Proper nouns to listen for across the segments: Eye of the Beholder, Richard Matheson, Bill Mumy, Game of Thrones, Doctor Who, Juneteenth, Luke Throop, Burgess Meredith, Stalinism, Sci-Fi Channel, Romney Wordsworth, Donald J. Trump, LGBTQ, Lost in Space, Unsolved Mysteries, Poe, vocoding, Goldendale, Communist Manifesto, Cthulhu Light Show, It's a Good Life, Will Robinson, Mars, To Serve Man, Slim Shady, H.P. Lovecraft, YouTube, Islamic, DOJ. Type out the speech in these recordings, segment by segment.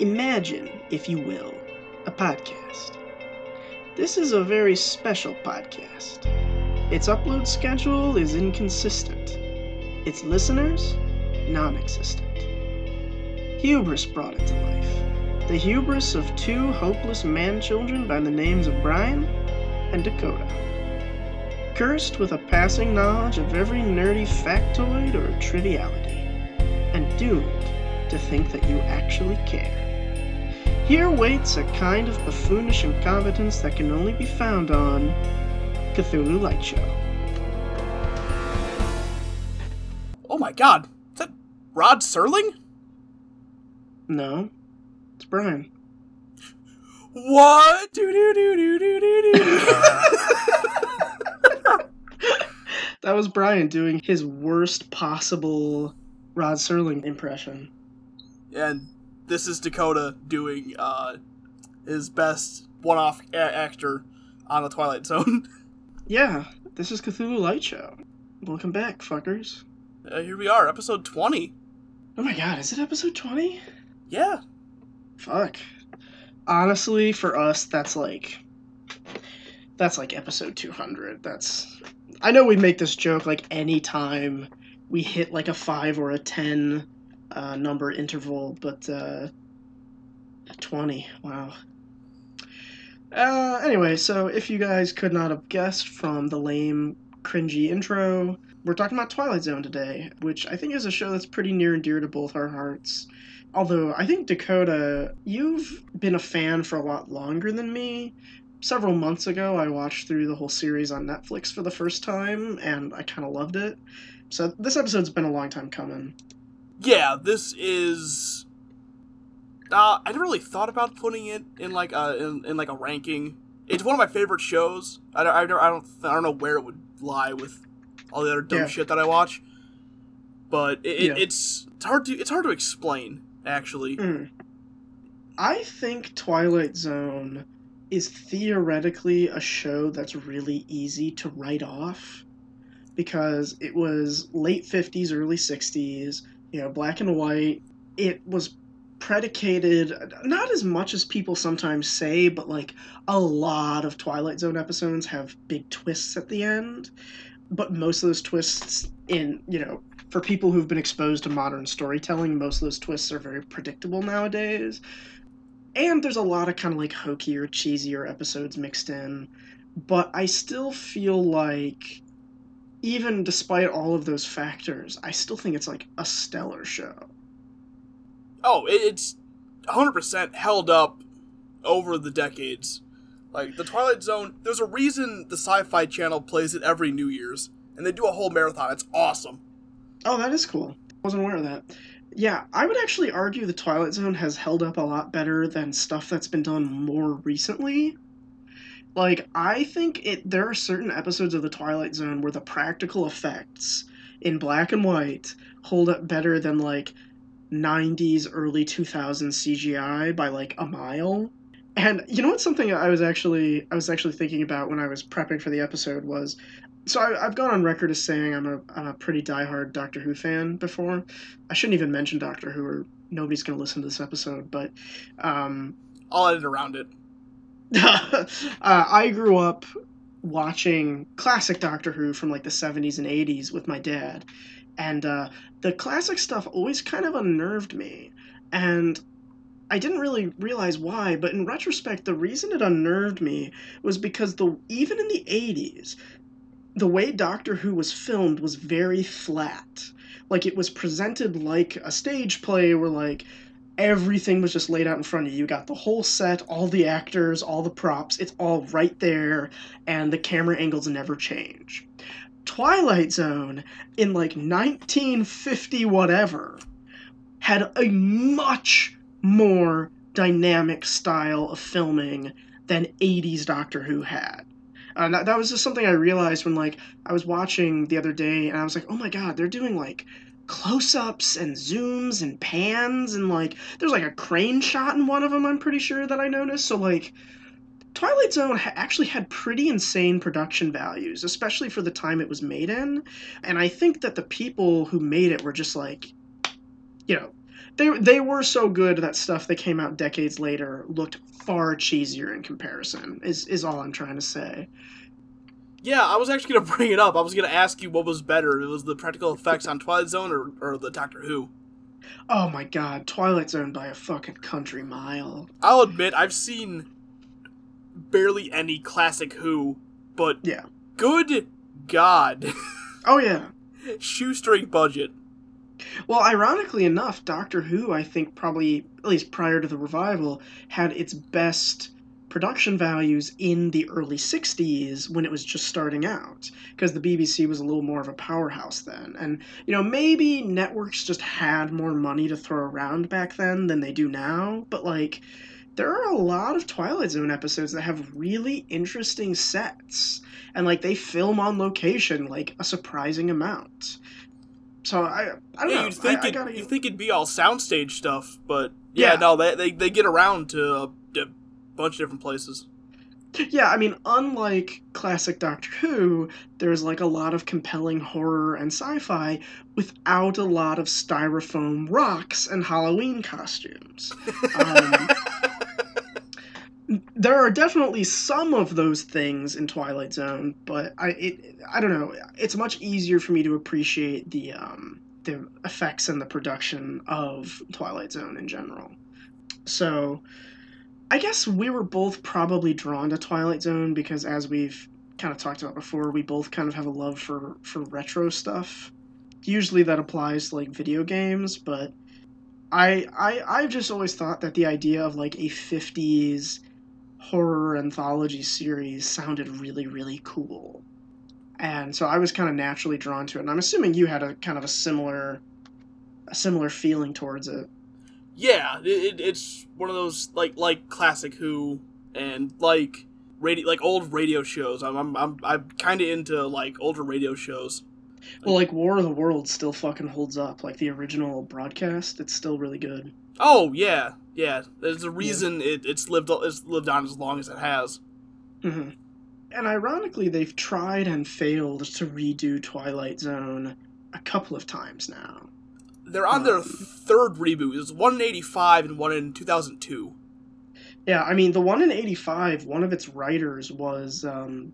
Imagine, if you will, a podcast. This is a very special podcast. Its upload schedule is inconsistent. Its listeners, non-existent. Hubris brought it to life. The hubris of two hopeless man-children by the names of Brian and Dakota. Cursed with a passing knowledge of every nerdy factoid or triviality, and doomed to think that you actually care. Here waits a kind of buffoonish incompetence that can only be found on Cthulhu Light Show. Oh my god, is that Rod Serling? No, it's Brian. What? That was Brian doing his worst possible Rod Serling impression. And this is Dakota doing his best one-off actor on the Twilight Zone. Yeah, this is Cthulhu Light Show. Welcome back, fuckers. Here we are, episode 20. Oh my god, is it episode 20? Yeah. Fuck. Honestly, for us, that's like episode 200. I know we make this joke like any time we hit like a 5 or a 10... number interval, but 20. Wow. Anyway, so if you guys could not have guessed from the lame, cringy intro, we're talking about Twilight Zone today, which I think is a show that's pretty near and dear to both our hearts. Although, I think, Dakota, you've been a fan for a lot longer than me. Several months ago, I watched through the whole series on Netflix for the first time, and I kind of loved it. So this episode's been a long time coming. Yeah, this is. I never really thought about putting it in like a ranking. It's one of my favorite shows. I don't know where it would lie with all the other dumb shit that I watch. But it's hard to explain actually. Mm. I think Twilight Zone is theoretically a show that's really easy to write off because it was late 50s, early 60s. You know, black and white, it was predicated, not as much as people sometimes say, but like a lot of Twilight Zone episodes have big twists at the end. But most of those twists for people who've been exposed to modern storytelling, most of those twists are very predictable nowadays. And there's a lot of kind of like hokier, cheesier episodes mixed in. But I still feel like, even despite all of those factors, I still think it's, like, a stellar show. Oh, it's 100% held up over the decades. Like, the Twilight Zone, there's a reason the Sci-Fi Channel plays it every New Year's, and they do a whole marathon. It's awesome. Oh, that is cool. I wasn't aware of that. Yeah, I would actually argue the Twilight Zone has held up a lot better than stuff that's been done more recently. Like, I think there are certain episodes of The Twilight Zone where the practical effects in black and white hold up better than, like, 90s, early 2000s CGI by, like, a mile. And you know what's something I was actually thinking about when I was prepping for the episode was, so I've gone on record as saying I'm a pretty diehard Doctor Who fan before. I shouldn't even mention Doctor Who or nobody's going to listen to this episode, but... I'll edit around it. I grew up watching classic Doctor Who from like the 70s and 80s with my dad, and the classic stuff always kind of unnerved me, and I didn't really realize why, but in retrospect the reason it unnerved me was because even in the 80s, the way Doctor Who was filmed was very flat. Like, it was presented like a stage play where like everything was just laid out in front of you. You got the whole set, all the actors, all the props. It's all right there, and the camera angles never change. Twilight Zone, in like 1950-whatever, had a much more dynamic style of filming than 80s Doctor Who had. And that was just something I realized when, like, I was watching the other day, and I was like, oh my god, they're doing, like, close-ups and zooms and pans, and like there's like a crane shot in one of them, I'm pretty sure, that I noticed. So like Twilight Zone actually had pretty insane production values, especially for the time it was made in, and I think that the people who made it were just like, you know, They were so good that stuff that came out decades later looked far cheesier in comparison, is all I'm trying to say. Yeah, I was actually going to bring it up. I was going to ask you what was better. It was the practical effects on Twilight Zone or the Doctor Who. Oh my god, Twilight Zone by a fucking country mile. I'll admit, I've seen barely any classic Who, but yeah. Good god. Oh yeah. Shoestring budget. Well, ironically enough, Doctor Who, I think probably, at least prior to the revival, had its best production values in the early 60s when it was just starting out, because the BBC was a little more of a powerhouse then. And, you know, maybe networks just had more money to throw around back then than they do now, but, like, there are a lot of Twilight Zone episodes that have really interesting sets, and, like, they film on location, like, a surprising amount. So, I don't know. You'd think it'd be all soundstage stuff, but, no, they get around to a bunch of different places. Yeah, I mean, unlike classic Doctor Who, there's, like, a lot of compelling horror and sci-fi without a lot of styrofoam rocks and Halloween costumes. There are definitely some of those things in Twilight Zone, but I don't know. It's much easier for me to appreciate the effects and the production of Twilight Zone in general. So I guess we were both probably drawn to Twilight Zone because, as we've kind of talked about before, we both kind of have a love for retro stuff. Usually that applies to, like, video games, but I've just always thought that the idea of, like, a 50s horror anthology series sounded really, really cool. And so I was kind of naturally drawn to it. And I'm assuming you had a kind of a similar feeling towards it. Yeah, it's one of those like classic Who and like old radio shows. I'm kind of into, like, older radio shows. Well, like, War of the Worlds still fucking holds up. Like, the original broadcast, it's still really good. Oh, yeah. Yeah. There's a reason it's lived on as long as it has. Mm-hmm. And ironically, they've tried and failed to redo Twilight Zone a couple of times now. They're on their third reboot. There's one in 1985 and one in 2002. Yeah, I mean, the one in 1985, one of its writers was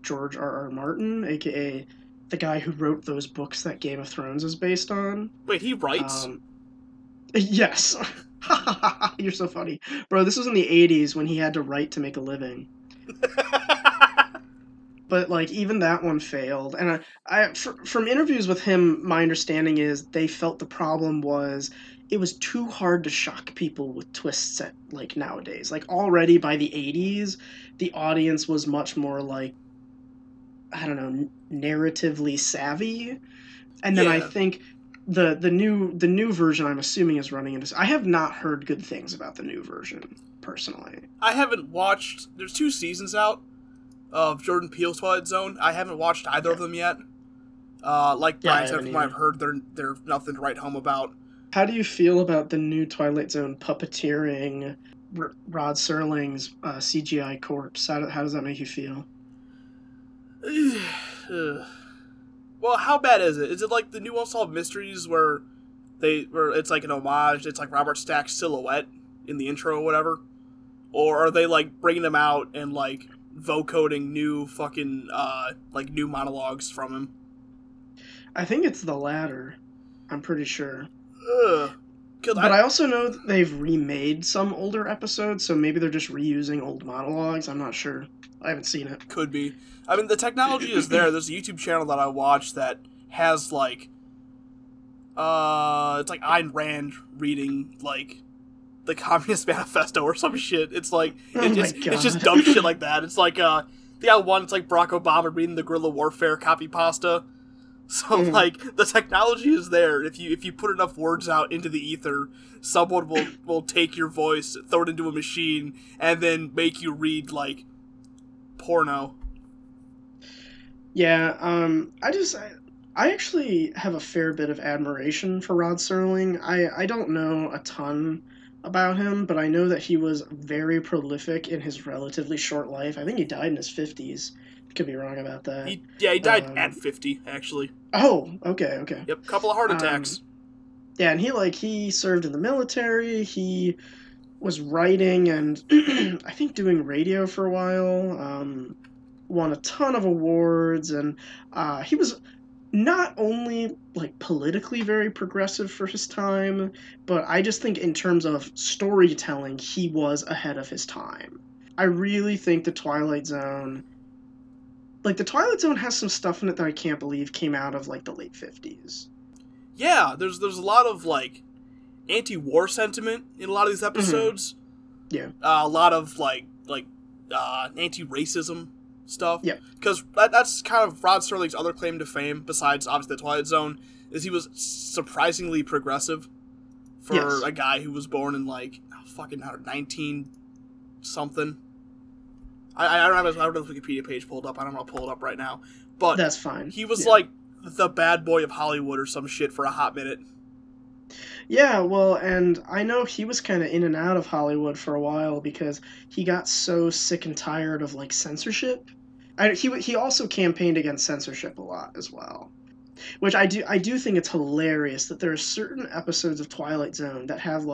George R. R. Martin, a.k.a. the guy who wrote those books that Game of Thrones is based on. Wait, he writes? Yes. You're so funny. Bro, this was in the 80s when he had to write to make a living. But, like, even that one failed. And from interviews with him, my understanding is they felt the problem was it was too hard to shock people with twists at, like, nowadays. Like, already by the 80s, the audience was much more, like, I don't know, narratively savvy. And then I think the new version, I'm assuming, is running into... I have not heard good things about the new version, personally. I haven't watched... There's 2 seasons out of Jordan Peele's Twilight Zone. I haven't watched either of them yet. Like Brian said, from what I've heard, they're nothing to write home about. How do you feel about the new Twilight Zone puppeteering Rod Serling's CGI corpse? How does that make you feel? Well, how bad is it? Is it like the new Unsolved Mysteries where it's like an homage, it's like Robert Stack's silhouette in the intro or whatever? Or are they, like, bringing him out and, like, vocoding new fucking, like, new monologues from him? I think it's the latter. I'm pretty sure. But I also know that they've remade some older episodes, so maybe they're just reusing old monologues. I'm not sure. I haven't seen it. Could be. I mean, the technology is there. There's a YouTube channel that I watch that has, like, it's like Ayn Rand reading, like, the Communist Manifesto or some shit. It's like, it's just dumb shit like that. It's like, they got one, it's like Barack Obama reading the guerrilla warfare copy pasta. So, like, the technology is there. If you put enough words out into the ether, someone will take your voice, throw it into a machine, and then make you read, like, porno. Yeah, I actually have a fair bit of admiration for Rod Serling. I don't know a ton about him, but I know that he was very prolific in his relatively short life. I think he died in his 50s. Could be wrong about that. He died at 50, actually. Oh, okay. Yep, couple of heart attacks. Yeah, and he served in the military. He was writing and I think doing radio for a while. Won a ton of awards, and he was not only politically very progressive for his time, but I just think in terms of storytelling, he was ahead of his time. I really think the Twilight Zone, has some stuff in it that I can't believe came out of the late 50s. Yeah, there's a lot of anti-war sentiment in a lot of these episodes. Mm-hmm. Yeah, a lot of anti-racism stuff. Yeah, because that's kind of Rod Serling's other claim to fame, besides obviously the Twilight Zone, is he was surprisingly progressive for a guy who was born in 19 something. I don't have the Wikipedia page pulled up. I don't want to pull it up right now, but that's fine. He was the bad boy of Hollywood or some shit for a hot minute. Yeah, well, and I know he was kind of in and out of Hollywood for a while because he got so sick and tired of censorship. He also campaigned against censorship a lot as well, which I do think it's hilarious that there are certain episodes of Twilight Zone that have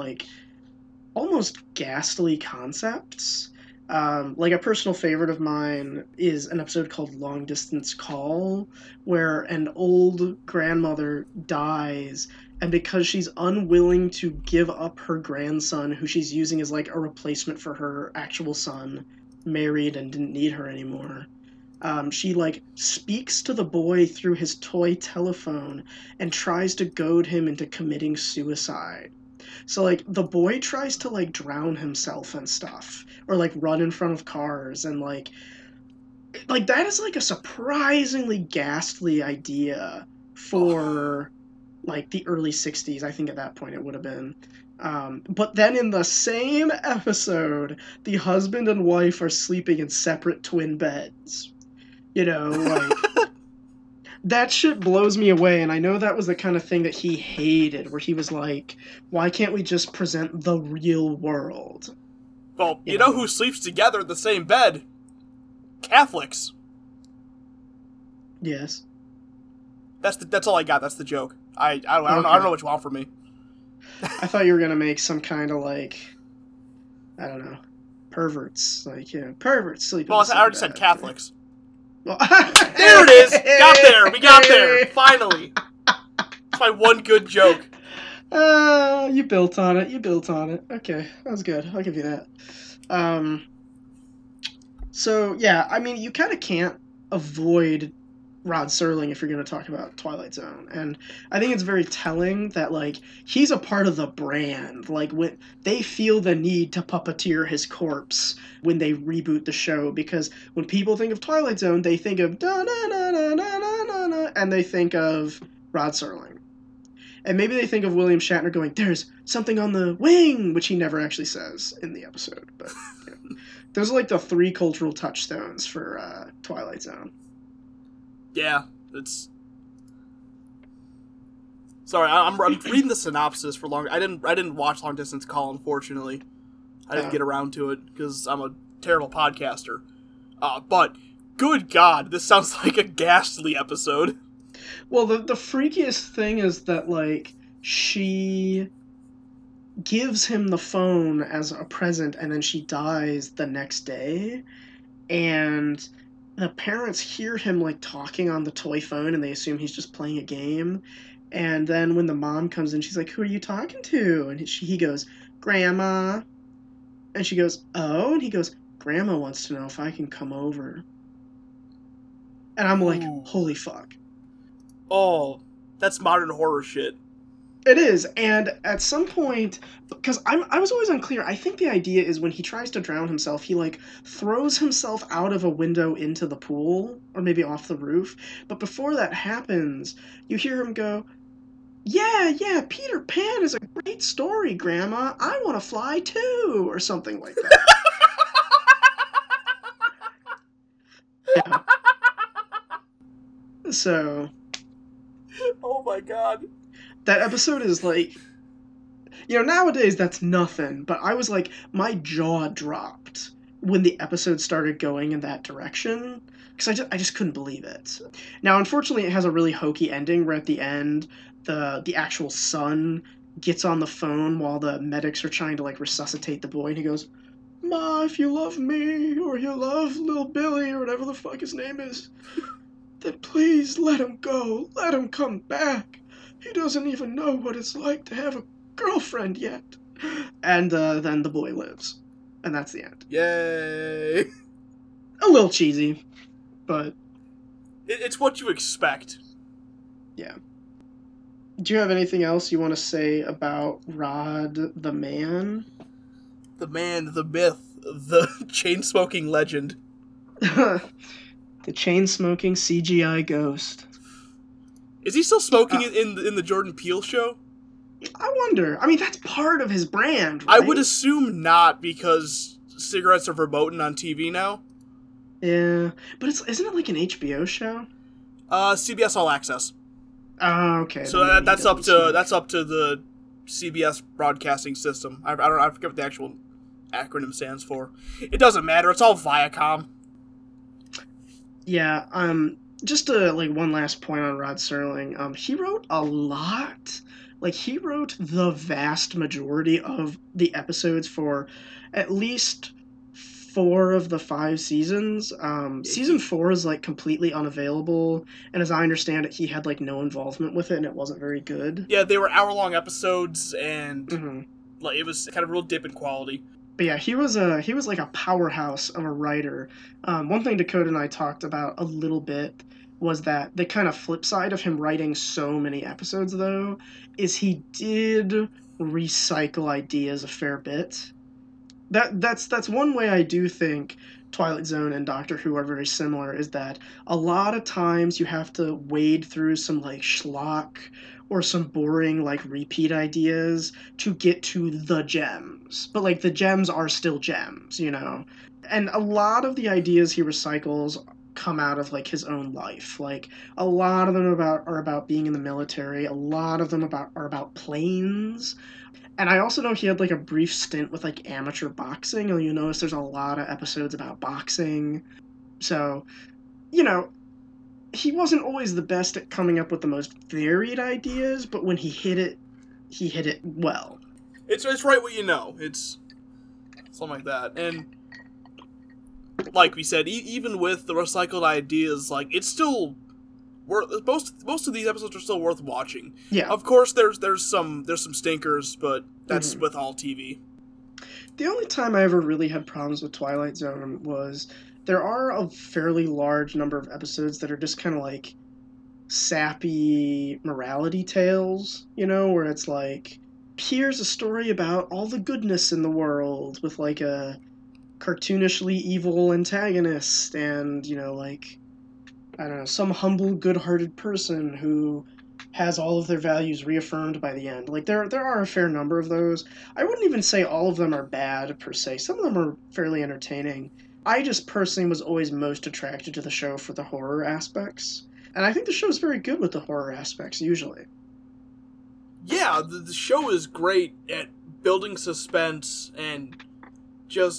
almost ghastly concepts. A personal favorite of mine is an episode called Long Distance Call, where an old grandmother dies, and because she's unwilling to give up her grandson, who she's using as a replacement for her actual son, married and didn't need her anymore, she speaks to the boy through his toy telephone and tries to goad him into committing suicide. So, the boy tries to, drown himself and stuff. Or, run in front of cars. And, that is, a surprisingly ghastly idea for, the early 60s. I think at that point it would have been. But then in the same episode, the husband and wife are sleeping in separate twin beds. That shit blows me away, and I know that was the kind of thing that he hated, where he was why can't we just present the real world? Well, you know who sleeps together in the same bed? Catholics. Yes. That's all I got, that's the joke. I don't know what you want from me. I thought you were gonna make some kind of I don't know, perverts. Perverts sleep in the same bed. Well, I already said Catholics. Well, there it is! Got there! We got there! Finally! That's my one good joke. You built on it. Okay, that was good. I'll give you that. So, yeah, I mean, you kind of can't avoid Rod Serling if you're going to talk about Twilight Zone. And I think it's very telling that, he's a part of the brand. When they feel the need to puppeteer his corpse when they reboot the show, because when people think of Twilight Zone, they think of da-na-na-na-na-na-na-na, and they think of Rod Serling. And maybe they think of William Shatner going, "There's something on the wing," which he never actually says in the episode. But those are, the three cultural touchstones for Twilight Zone. Yeah, it's... Sorry, I'm reading the synopsis for long... I didn't watch Long Distance Call, unfortunately. I didn't get around to it, because I'm a terrible podcaster. But, good God, this sounds like a ghastly episode. Well, the freakiest thing is that, she gives him the phone as a present, and then she dies the next day, and... The parents hear him, talking on the toy phone, and they assume he's just playing a game. And then when the mom comes in, she's like, "Who are you talking to?" And he goes, "Grandma." And she goes, "Oh?" And he goes, "Grandma wants to know if I can come over." And I'm like, holy fuck. Oh, that's modern horror shit. It is, and at some point, because I was always unclear, I think the idea is when he tries to drown himself, he, throws himself out of a window into the pool, or maybe off the roof, but before that happens, you hear him go, yeah, "Peter Pan is a great story, Grandma, I want to fly too," or something like that. Yeah. So. Oh my God. That episode is nowadays that's nothing, but I was my jaw dropped when the episode started going in that direction, because I just couldn't believe it. Now, unfortunately, it has a really hokey ending where at the end the actual son gets on the phone while the medics are trying to like resuscitate the boy, and he goes, "Ma, if you love me, or you love little Billy, or whatever the fuck his name is, then please let him go. Let him come back. He doesn't even know what it's like to have a girlfriend yet." And then the boy lives. And that's the end. Yay! A little cheesy, but... It's what you expect. Yeah. Do you have anything else you want to say about Rod the Man? The man, the myth, the chain-smoking legend. The chain-smoking CGI ghost. Is he still smoking in the Jordan Peele show? I wonder. I mean, that's part of his brand, right? I would assume not, because cigarettes are verboten on TV now. Yeah, but isn't it like an HBO show? CBS All Access. Oh, okay. So that's up to the CBS broadcasting system. I forget what the actual acronym stands for. It doesn't matter. It's all Viacom. Yeah. Just like one last point on Rod Serling. He wrote a lot. Like, he wrote the vast majority of the episodes for at least 4 of the 5 seasons. Season 4 is, like, completely unavailable, and as I understand it, he had, like, no involvement with it, and it wasn't very good. Yeah, they were hour-long episodes, and like, it was kind of a real dip in quality. But yeah, he was like a powerhouse of a writer. One thing Dakota and I talked about a little bit was that the kind of flip side of him writing so many episodes, though, is he did recycle ideas a fair bit. That's one way I do think Twilight Zone and Doctor Who are very similar, is that a lot of times you have to wade through some, like, schlock or some boring, like, repeat ideas to get to the gems. But, like, the gems are still gems, you know? And a lot of the ideas he recycles come out of, like, his own life. Like, a lot of them are about being in the military. A lot of them are about planes. And I also know he had, like, a brief stint with, like, amateur boxing. You'll notice there's a lot of episodes about boxing. So, you know, he wasn't always the best at coming up with the most varied ideas, but when he hit it well. It's right what you know. It's something like that. And like we said, even with the recycled ideas, like, it's still worth. Most of these episodes are still worth watching. Yeah. Of course, there's some stinkers, but that's with all TV. The only time I ever really had problems with Twilight Zone was there are a fairly large number of episodes that are just kind of like sappy morality tales, you know, where it's like, here's a story about all the goodness in the world with, like, a cartoonishly evil antagonist and, you know, like, I don't know, some humble, good-hearted person who has all of their values reaffirmed by the end. Like, there are a fair number of those. I wouldn't even say all of them are bad, per se. Some of them are fairly entertaining. I just personally was always most attracted to the show for the horror aspects. And I think the show's very good with the horror aspects, usually. Yeah, the show is great at building suspense and it's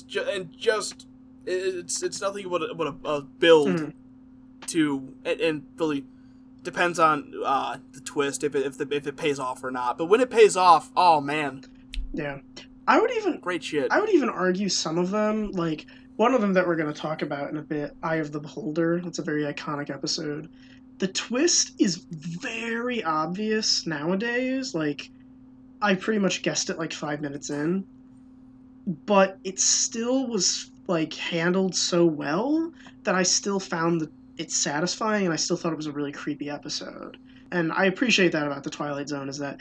nothing but a build to, and really depends on the twist if it pays off or not. But when it pays off, oh man, yeah, great shit. I would even argue some of them, like one of them that we're going to talk about in a bit, Eye of the Beholder. That's a very iconic episode. The twist is very obvious nowadays. Like, I pretty much guessed it like 5 minutes in. But it still was, like, handled so well that I still found it satisfying, and I still thought it was a really creepy episode. And I appreciate that about The Twilight Zone, is that,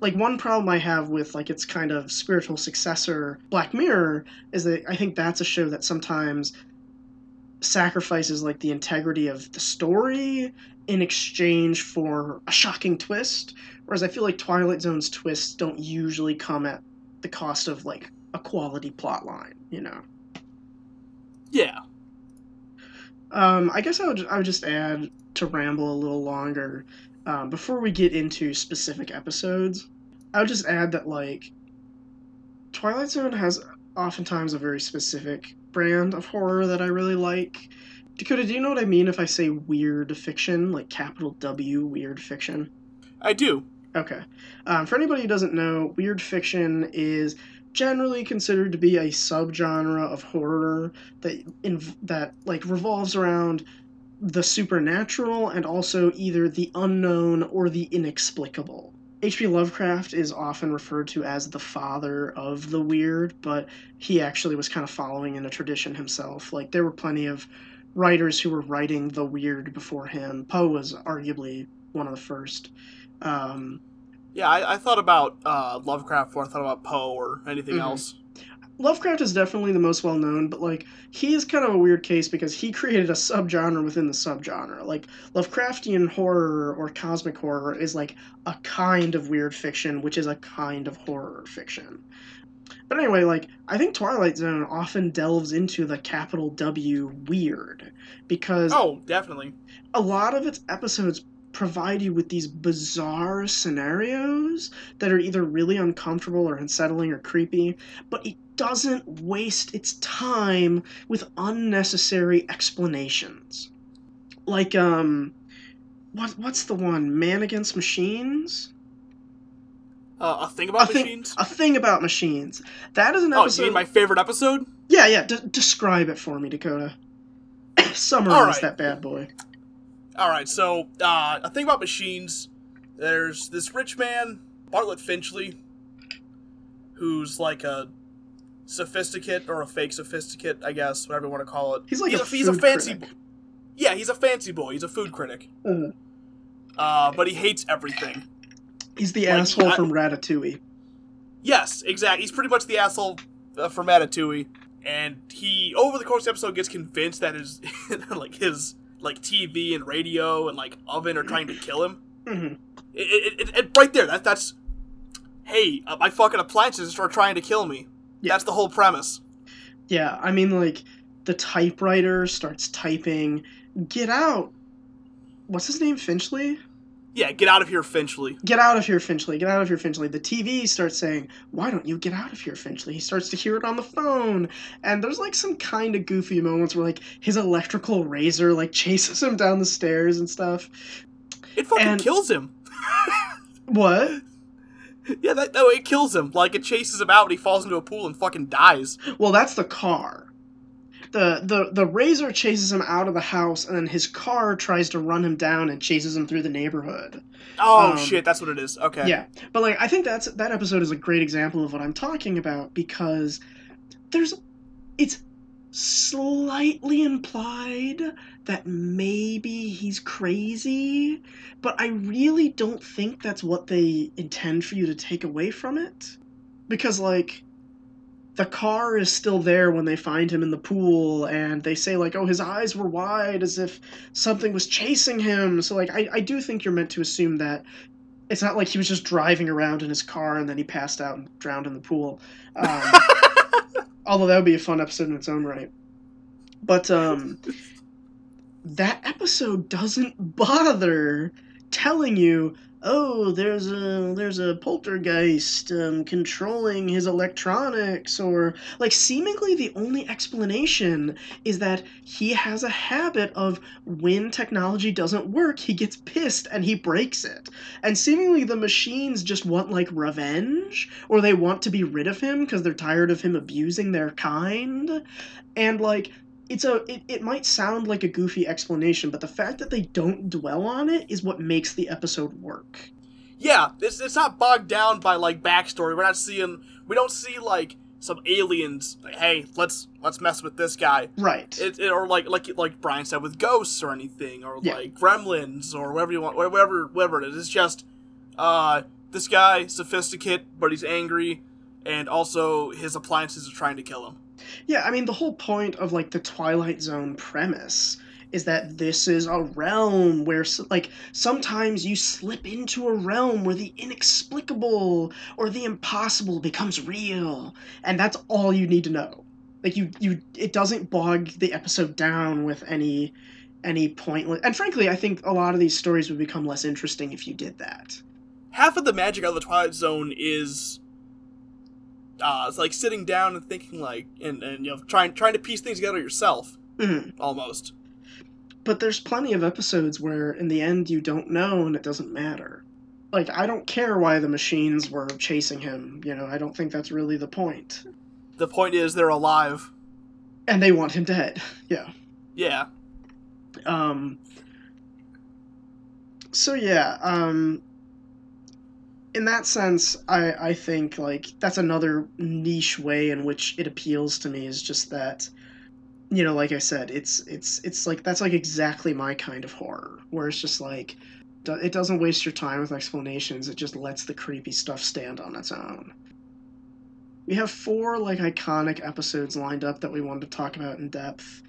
like, one problem I have with, like, its kind of spiritual successor, Black Mirror, is that I think that's a show that sometimes sacrifices, like, the integrity of the story in exchange for a shocking twist, whereas I feel like Twilight Zone's twists don't usually come at the cost of, like, a quality plot line, you know? Yeah. I guess I would just add, to ramble a little longer, before we get into specific episodes, I would just add that, like, Twilight Zone has oftentimes a very specific brand of horror that I really like. Dakota, do you know what I mean if I say weird fiction? Like, capital W, weird fiction? I do. Okay. For anybody who doesn't know, weird fiction is generally considered to be a subgenre of horror that revolves around the supernatural and also either the unknown or the inexplicable. H.P. Lovecraft is often referred to as the father of the weird, but he actually was kind of following in a tradition himself. Like, there were plenty of writers who were writing the weird before him. Poe was arguably one of the first. I thought about Lovecraft before I thought about Poe or anything else. Lovecraft is definitely the most well-known, but, like, he's kind of a weird case because he created a subgenre within the subgenre. Like, Lovecraftian horror or cosmic horror is, like, a kind of weird fiction, which is a kind of horror fiction. But anyway, like, I think Twilight Zone often delves into the capital W weird because... Oh, definitely. A lot of its episodes provide you with these bizarre scenarios that are either really uncomfortable or unsettling or creepy, but it doesn't waste its time with unnecessary explanations. Like, what's the one? Man Against Machines? A Thing About Machines? A Thing About Machines. That is an episode... Oh, you mean my favorite episode? Yeah. Describe it for me, Dakota. Summarize that bad boy. All right, so A Thing About Machines, there's this rich man, Bartlett Finchley, who's like a sophisticate or a fake sophisticate, I guess, whatever you want to call it. He's like he's a fancy critic. Yeah, he's a fancy boy. He's a food critic. Mm. But he hates everything. He's the asshole from Ratatouille. Yes, exactly. He's pretty much the asshole from Ratatouille. And he, over the course of the episode, gets convinced that his TV and radio and, oven are trying to kill him. Mm-hmm. Right there, that's... Hey, my fucking appliances are trying to kill me. Yeah. That's the whole premise. Yeah, I mean, the typewriter starts typing, get out! What's his name, Finchley? Yeah, get out of here, Finchley. Get out of here, Finchley. Get out of here, Finchley. The TV starts saying, why don't you get out of here, Finchley? He starts to hear it on the phone. And there's, some kind of goofy moments where, his electrical razor, chases him down the stairs and stuff. It fucking kills him. What? Yeah, that way it kills him. It chases him out and he falls into a pool and fucking dies. Well, that's the car. The razor chases him out of the house, and then his car tries to run him down and chases him through the neighborhood. Oh, shit, that's what it is. Okay. Yeah, but, I think that episode is a great example of what I'm talking about, because it's slightly implied that maybe he's crazy, but I really don't think that's what they intend for you to take away from it, because, the car is still there when they find him in the pool, and they say, his eyes were wide as if something was chasing him. So, I do think you're meant to assume that it's not like he was just driving around in his car and then he passed out and drowned in the pool. Although that would be a fun episode in its own right. But that episode doesn't bother telling you, oh, there's a poltergeist controlling his electronics, or seemingly the only explanation is that he has a habit of when technology doesn't work, he gets pissed and he breaks it. And seemingly the machines just want revenge, or they want to be rid of him because they're tired of him abusing their kind. And it might sound like a goofy explanation, but the fact that they don't dwell on it is what makes the episode work. Yeah, it's not bogged down by backstory. We don't see some aliens. Hey, let's mess with this guy, right? Or Brian said, with ghosts or anything, or gremlins or whatever you want, whatever it is. It's just this guy, sophisticated, but he's angry, and also his appliances are trying to kill him. Yeah, I mean, the whole point of, the Twilight Zone premise is that this is a realm where, sometimes you slip into a realm where the inexplicable or the impossible becomes real, and that's all you need to know. It doesn't bog the episode down with any pointless... And frankly, I think a lot of these stories would become less interesting if you did that. Half of the magic of the Twilight Zone is... it's sitting down and thinking, and trying to piece things together yourself, almost. But there's plenty of episodes where, in the end, you don't know, and it doesn't matter. like, I don't care why the machines were chasing him. You know, I don't think that's really the point. The point is they're alive. And they want him dead. Yeah. Yeah. So, yeah, in that sense, I think, like, that's another niche way in which it appeals to me, is just that, you know, like I said, it's like, that's, like, exactly my kind of horror, where it's just, like, it doesn't waste your time with explanations, it just lets the creepy stuff stand on its own. We have 4, like, iconic episodes lined up that we wanted to talk about in depth,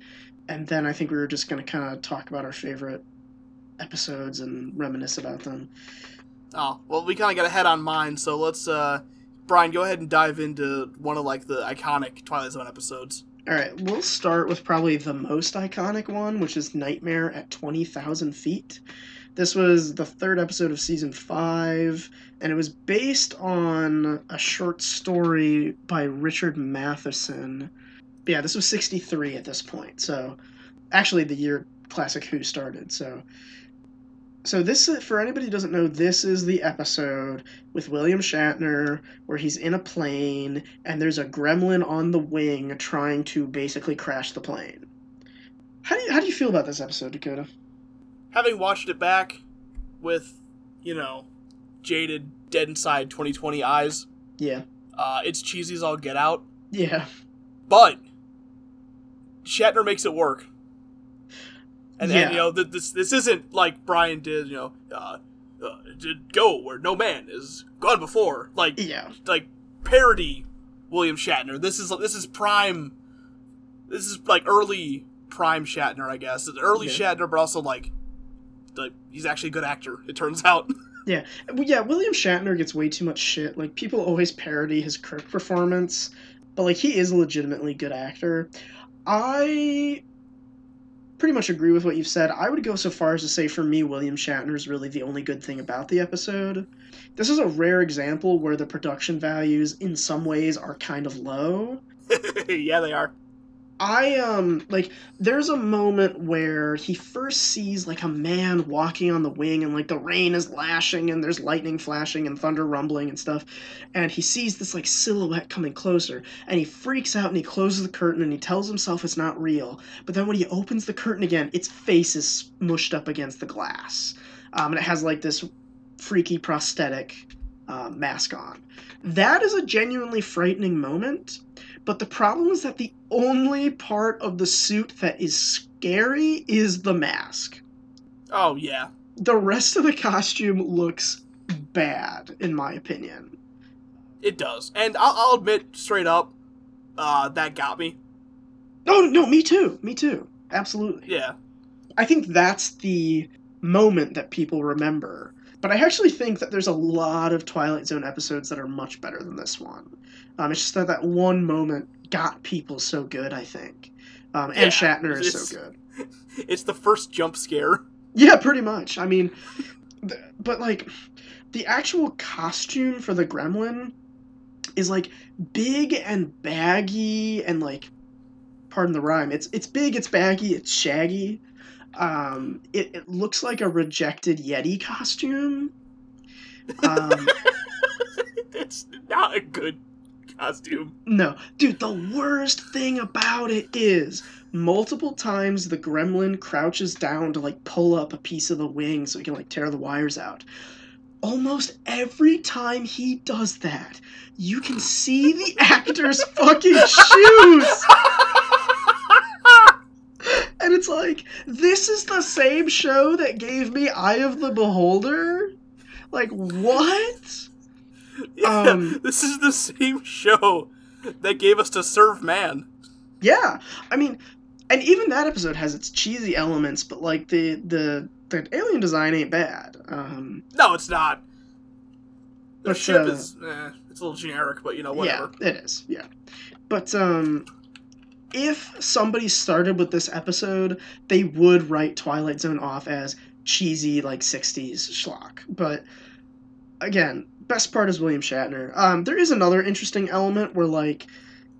and then I think we were just going to kind of talk about our favorite episodes and reminisce about them. Oh, well, we kind of got ahead on mine, so let's, Brian, go ahead and dive into one of, like, the iconic Twilight Zone episodes. Alright, we'll start with probably the most iconic one, which is Nightmare at 20,000 Feet. This was the 3rd episode of Season 5, and it was based on a short story by Richard Matheson. But yeah, this was 1963 at this point, so... Actually, the year Classic Who started, so... So this, for anybody who doesn't know, this is the episode with William Shatner where he's in a plane and there's a gremlin on the wing trying to basically crash the plane. How do you feel about this episode, Dakota? Having watched it back with, you know, jaded, dead inside 2020 eyes. Yeah. It's cheesy as all get out. Yeah. But Shatner makes it work. And, yeah. And, you know, this isn't like Brian did, you know, did go where no man has gone before. Like, yeah. Like, parody William Shatner. This is prime, this is, like, early prime Shatner, I guess. It's early Shatner, but also, like, he's actually a good actor, it turns out. Yeah. Well, yeah, William Shatner gets way too much shit. Like, people always parody his Kirk performance, but, like, he is a legitimately good actor. I... pretty much agree with what you've said. I would go so far as to say, for me, William Shatner is really the only good thing about the episode. This is a rare example where the production values, in some ways, are kind of low. Yeah, they are. I there's a moment where he first sees, like, a man walking on the wing, and, like, the rain is lashing, and there's lightning flashing, and thunder rumbling, and stuff, and he sees this, like, silhouette coming closer, and he freaks out, and he closes the curtain, and he tells himself it's not real, but then when he opens the curtain again, its face is smushed up against the glass, and it has, like, this freaky prosthetic mask on. That is a genuinely frightening moment, but the problem is that the only part of the suit that is scary is the mask. Oh, yeah. The rest of the costume looks bad, in my opinion. It does. And I'll admit straight up, that got me. Oh, no, me too. Me too. Absolutely. Yeah. I think that's the moment that people remember. But I actually think that there's a lot of Twilight Zone episodes that are much better than this one. It's just that one moment got people so good, I think. And Shatner is so good. It's the first jump scare. Yeah, pretty much. I mean, but, like, the actual costume for the gremlin is, like, big and baggy and, like, pardon the rhyme, it's big, it's baggy, it's shaggy. It looks like a rejected Yeti costume. It's not a good costume. No. Dude, the worst thing about it is multiple times the gremlin crouches down to, like, pull up a piece of the wing so he can, like, tear the wires out. Almost every time he does that, you can see the actor's fucking shoes! And it's like, this is the same show that gave me Eye of the Beholder? Like, what? Yeah, this is the same show that gave us To Serve Man. Yeah, I mean, and even that episode has its cheesy elements, but, like, the alien design ain't bad. No, it's not. The ship is, it's a little generic, but, you know, whatever. Yeah, it is, yeah. But, if somebody started with this episode, they would write Twilight Zone off as cheesy, like, 60s schlock. But, again, best part is William Shatner. There is another interesting element where, like,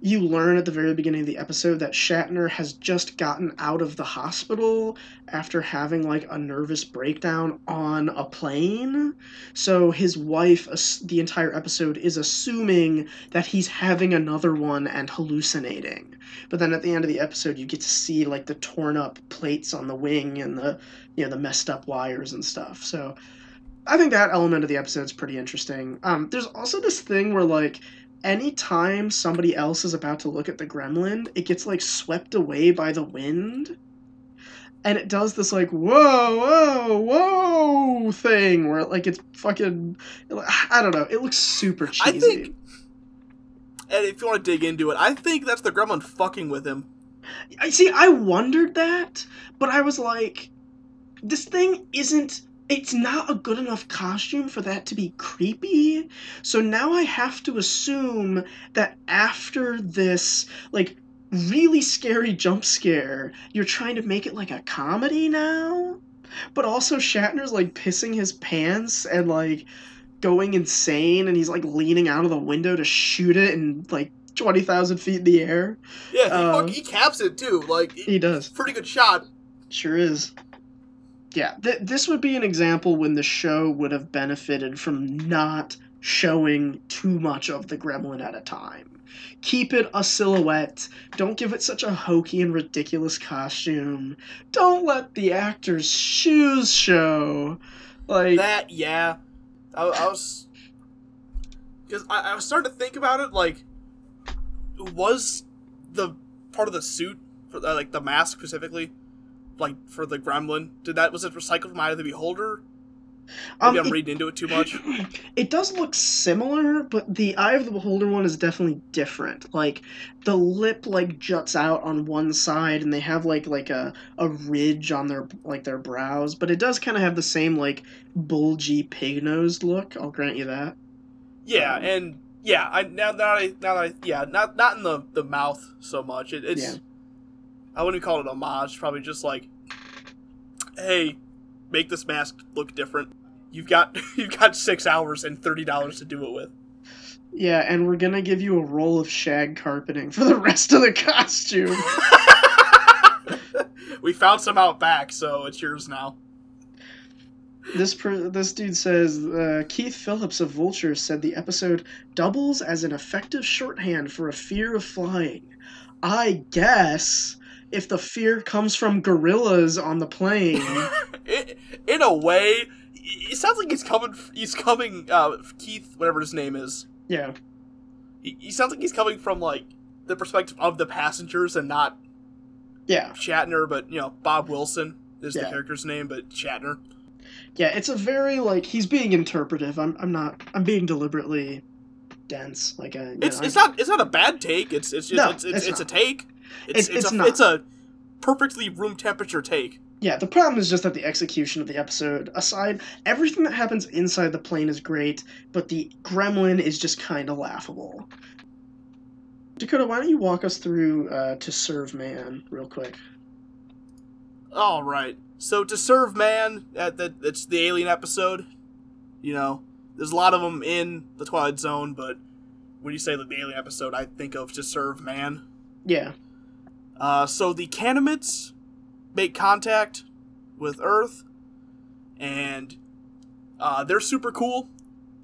you learn at the very beginning of the episode that Shatner has just gotten out of the hospital after having, like, a nervous breakdown on a plane. So his wife, the entire episode, is assuming that he's having another one and hallucinating. But then at the end of the episode, you get to see, like, the torn-up plates on the wing and the, you know, the messed-up wires and stuff. So I think that element of the episode is pretty interesting. There's also this thing where, like, anytime somebody else is about to look at the gremlin, it gets, like, swept away by the wind. And it does this, like, whoa, whoa, whoa thing where, like, it's fucking... I don't know. It looks super cheesy. I think... And if you want to dig into it, I think that's the gremlin fucking with him. See, I wondered that, but I was like, this thing isn't... It's not a good enough costume for that to be creepy. So now I have to assume that after this, like, really scary jump scare, you're trying to make it like a comedy now? But also Shatner's, like, pissing his pants and, like, going insane, and he's, like, leaning out of the window to shoot it and, like, 20,000 feet in the air. Yeah, he caps it, too. Like, he does. Pretty good shot. Sure is. Yeah, this would be an example when the show would have benefited from not showing too much of the gremlin at a time. Keep it a silhouette. Don't give it such a hokey and ridiculous costume. Don't let the actor's shoes show. Like that, yeah. I was starting to think about it, like, was the part of the suit, like the mask specifically, like, for the gremlin, was it recycled from Eye of the Beholder? Maybe I'm reading into it too much. It does look similar, but the Eye of the Beholder one is definitely different. Like, the lip, like, juts out on one side, and they have, like a ridge on their, like, their brows, but it does kind of have the same, like, bulgy pig-nosed look, I'll grant you that. Yeah, and, yeah, not in the mouth so much. It's... Yeah. I wouldn't call it an homage, probably just like, hey, make this mask look different. You've got 6 hours and $30 to do it with. Yeah, and we're going to give you a roll of shag carpeting for the rest of the costume. We found some out back, so it's yours now. This dude says, Keith Phillips of Vulture said the episode doubles as an effective shorthand for a fear of flying. I guess... if the fear comes from gorillas on the plane, in a way, it sounds like he's coming. He's coming, Keith, whatever his name is. Yeah, he sounds like he's coming from, like, the perspective of the passengers and not, Shatner, but, you know, Bob Wilson is the character's name, but Shatner. Yeah, it's a very, like, he's being interpretive. I'm being deliberately dense. Like a. It's not a bad take. It's a take. It's a perfectly room temperature take. Yeah, the problem is just that the execution of the episode, aside, everything that happens inside the plane is great, but the gremlin is just kind of laughable. Dakota, why don't you walk us through To Serve Man real quick? All right. So To Serve Man, it's the alien episode. You know, there's a lot of them in the Twilight Zone, but when you say, like, the alien episode, I think of To Serve Man. Yeah. So the Kanamits make contact with Earth, and they're super cool.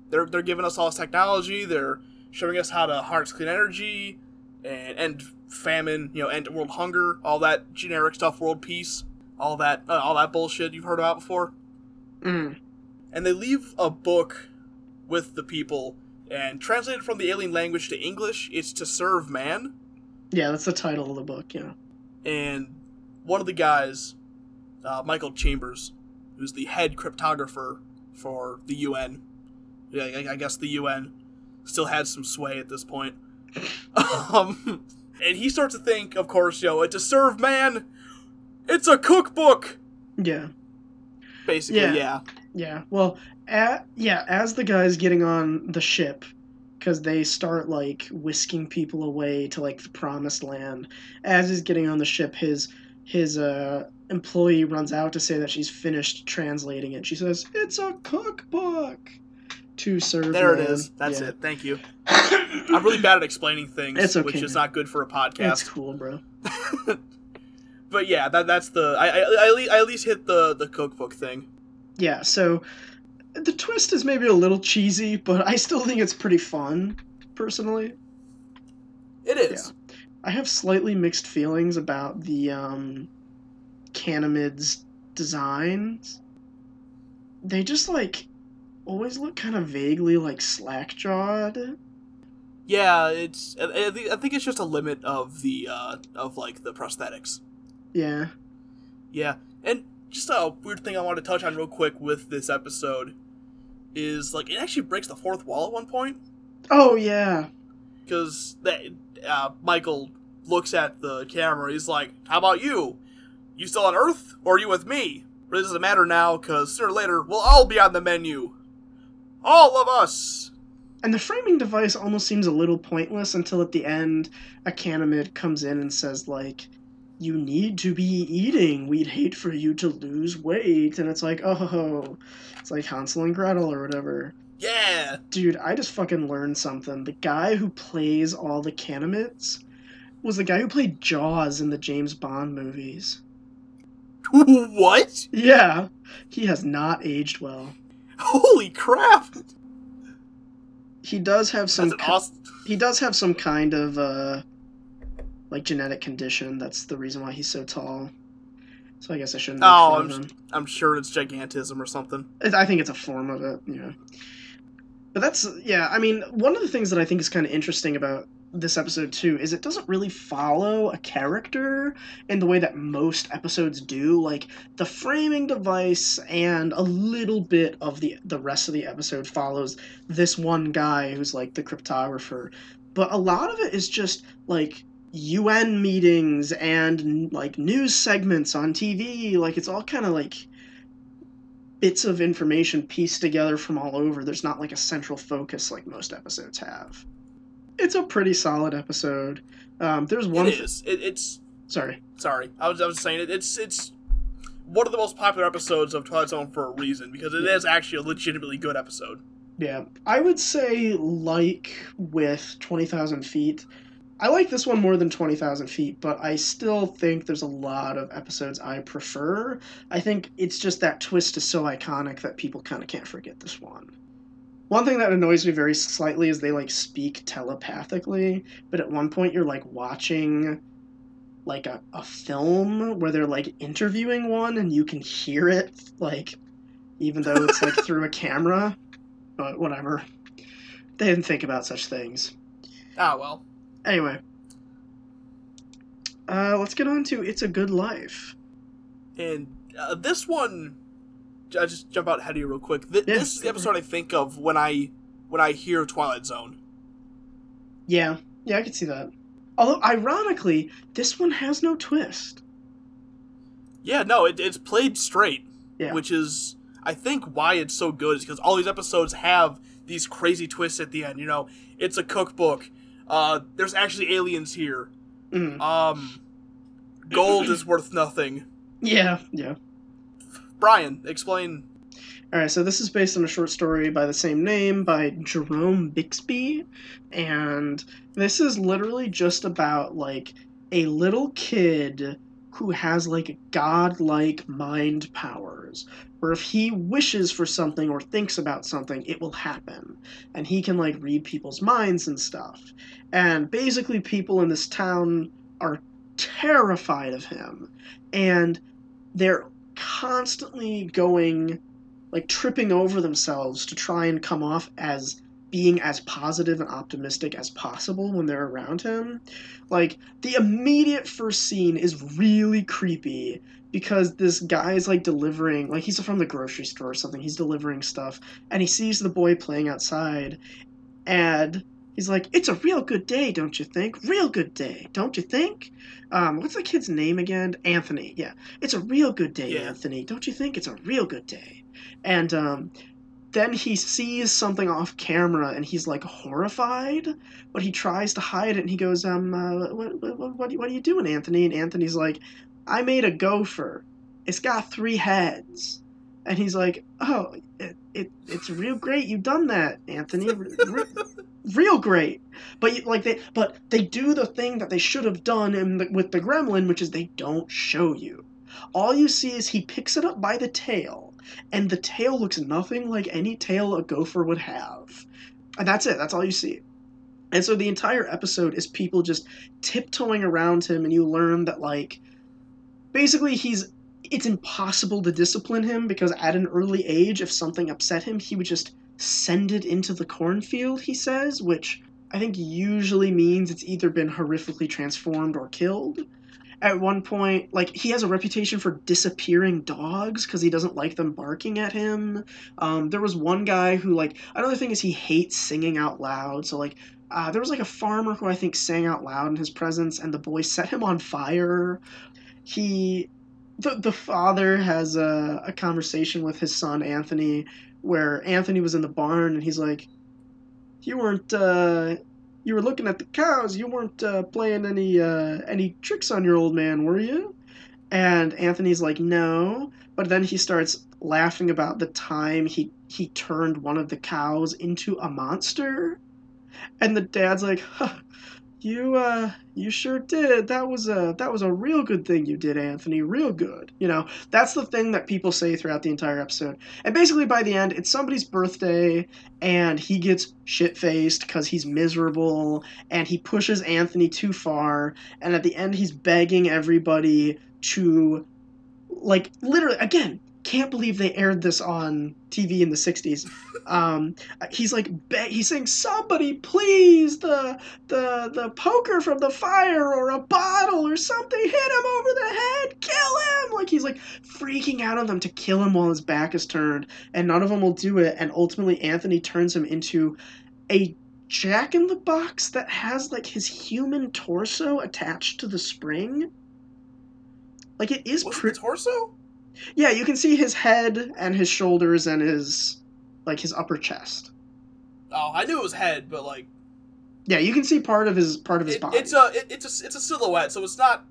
They're giving us all this technology. They're showing us how to harness clean energy and end famine, you know, end world hunger, all that generic stuff, world peace, all that bullshit you've heard about before. Mm. And they leave a book with the people, and translated from the alien language to English, it's To Serve Man. Yeah, that's the title of the book, yeah. And one of the guys, Michael Chambers, who's the head cryptographer for the UN. Yeah, I guess the UN still had some sway at this point. And he starts to think, of course, you know, To Serve Man, it's a cookbook! Yeah. Basically, yeah. Yeah, well, as the guy's getting on the ship... because they start, like, whisking people away to, like, the promised land. As he's getting on the ship, his employee runs out to say that she's finished translating it. She says, "It's a cookbook!" To Serve Man. There it is. That's it. Thank you. I'm really bad at explaining things, which is not good for a podcast. That's cool, bro. But yeah, that's the... I at least hit the cookbook thing. Yeah, so the twist is maybe a little cheesy, but I still think it's pretty fun, personally. It is. Yeah. I have slightly mixed feelings about the Kanamits designs. They just, like... always look kind of vaguely like slack-jawed. Yeah, it's. I think it's just a limit of the of like the prosthetics. Yeah, yeah, and just a weird thing I wanted to touch on real quick with this episode is like it actually breaks the fourth wall at one point. Oh yeah, because that Michael looks at the camera. He's like, "How about you? You still on Earth, or are you with me? But it doesn't matter now because sooner or later we'll all be on the menu." All of us! And the framing device almost seems a little pointless until at the end a Kanamit comes in and says, like, you need to be eating. We'd hate for you to lose weight. And it's like, oh, it's like Hansel and Gretel or whatever. Yeah! Dude, I just fucking learned something. The guy who plays all the Kanamits was the guy who played Jaws in the James Bond movies. What? Yeah. He has not aged well. Holy crap! He does have some. He does have some kind of like genetic condition. That's the reason why he's so tall. So I guess I shouldn't. Oh, I'm sure it's gigantism or something. I think it's a form of it. Yeah. But that's I mean, one of the things that I think is kind of interesting about this episode too is it doesn't really follow a character in the way that most episodes do. Like the framing device and a little bit of the rest of the episode follows this one guy who's like the cryptographer, but a lot of it is just like UN meetings and like news segments on TV. Like it's all kind of like bits of information pieced together from all over. There's not like a central focus like most episodes have. It's a pretty solid episode. There's one. It is. It's. Sorry. I was saying it. It's one of the most popular episodes of Twilight Zone for a reason because it is actually a legitimately good episode. Yeah, I would say like with 20,000 Feet, I like this one more than 20,000 Feet, but I still think there's a lot of episodes I prefer. I think it's just that twist is so iconic that people kind of can't forget this one. One thing that annoys me very slightly is they, like, speak telepathically, but at one point you're, like, watching, like, a film where they're, like, interviewing one and you can hear it, like, even though it's, like, through a camera. But whatever. They didn't think about such things. Ah, well. Anyway. Let's get on to It's a Good Life. And this one... I just jump out ahead of you real quick. This is the episode I think of when I hear Twilight Zone. Yeah. Yeah, I can see that. Although, ironically, this one has no twist. Yeah, no, it's played straight. Yeah. Which is, I think, why it's so good. Is because all these episodes have these crazy twists at the end. You know, it's a cookbook. There's actually aliens here. Mm. Gold is worth nothing. Yeah, yeah. Brian, explain. All right, so this is based on a short story by the same name by Jerome Bixby, and this is literally just about, like, a little kid who has, like, godlike mind powers, where if he wishes for something or thinks about something, it will happen, and he can, like, read people's minds and stuff. And basically people in this town are terrified of him, and they're constantly going, like, tripping over themselves to try and come off as being as positive and optimistic as possible when they're around him. Like, the immediate first scene is really creepy because this guy is, like, delivering, like, he's from the grocery store or something, he's delivering stuff, and he sees the boy playing outside, and he's like, it's a real good day, don't you think? Real good day, don't you think? What's the kid's name again? Anthony, yeah. It's a real good day, yeah. Anthony. Don't you think it's a real good day? And then he sees something off camera, and he's, like, horrified, but he tries to hide it, and he goes, what are you doing, Anthony? And Anthony's like, I made a gopher. It's got 3 heads. And he's like, oh, it's real great you've done that, Anthony. Real great. But like they do the thing that they should have done with the gremlin, which is they don't show you. All you see is he picks it up by the tail, and the tail looks nothing like any tail a gopher would have. And that's it. That's all you see. And so the entire episode is people just tiptoeing around him, and you learn that, like, basically it's impossible to discipline him, because at an early age, if something upset him, he would just send it into the cornfield, he says, which I think usually means it's either been horrifically transformed or killed. At one point, like, he has a reputation for disappearing dogs because he doesn't like them barking at him. There was one guy who, like, another thing is he hates singing out loud. So, like, there was, like, a farmer who I think sang out loud in his presence, and the boy set him on fire. The father has a conversation with his son, Anthony, where Anthony was in the barn, and he's like, you were looking at the cows. You weren't playing any tricks on your old man, were you? And Anthony's like, no. But then he starts laughing about the time he turned one of the cows into a monster. And the dad's like, huh, you sure did. That was a real good thing you did, Anthony. Real good. You know, that's the thing that people say throughout the entire episode. And basically by the end, it's somebody's birthday, and he gets shit-faced because he's miserable, and he pushes Anthony too far, and at the end he's begging everybody to, like, literally, again, can't believe they aired this on TV in the 60s. He's like, he's saying, somebody please, the poker from the fire or a bottle or something, hit him over the head, kill him. Like, he's like freaking out on them to kill him while his back is turned, and none of them will do it. And ultimately Anthony turns him into a jack-in-the-box that has, like, his human torso attached to the spring. Like, it is pretty... torso? Yeah, you can see his head and his shoulders and his, like, his upper chest. Oh, I knew it was head, but, like... Yeah, you can see part of his body. It's a silhouette, so it's not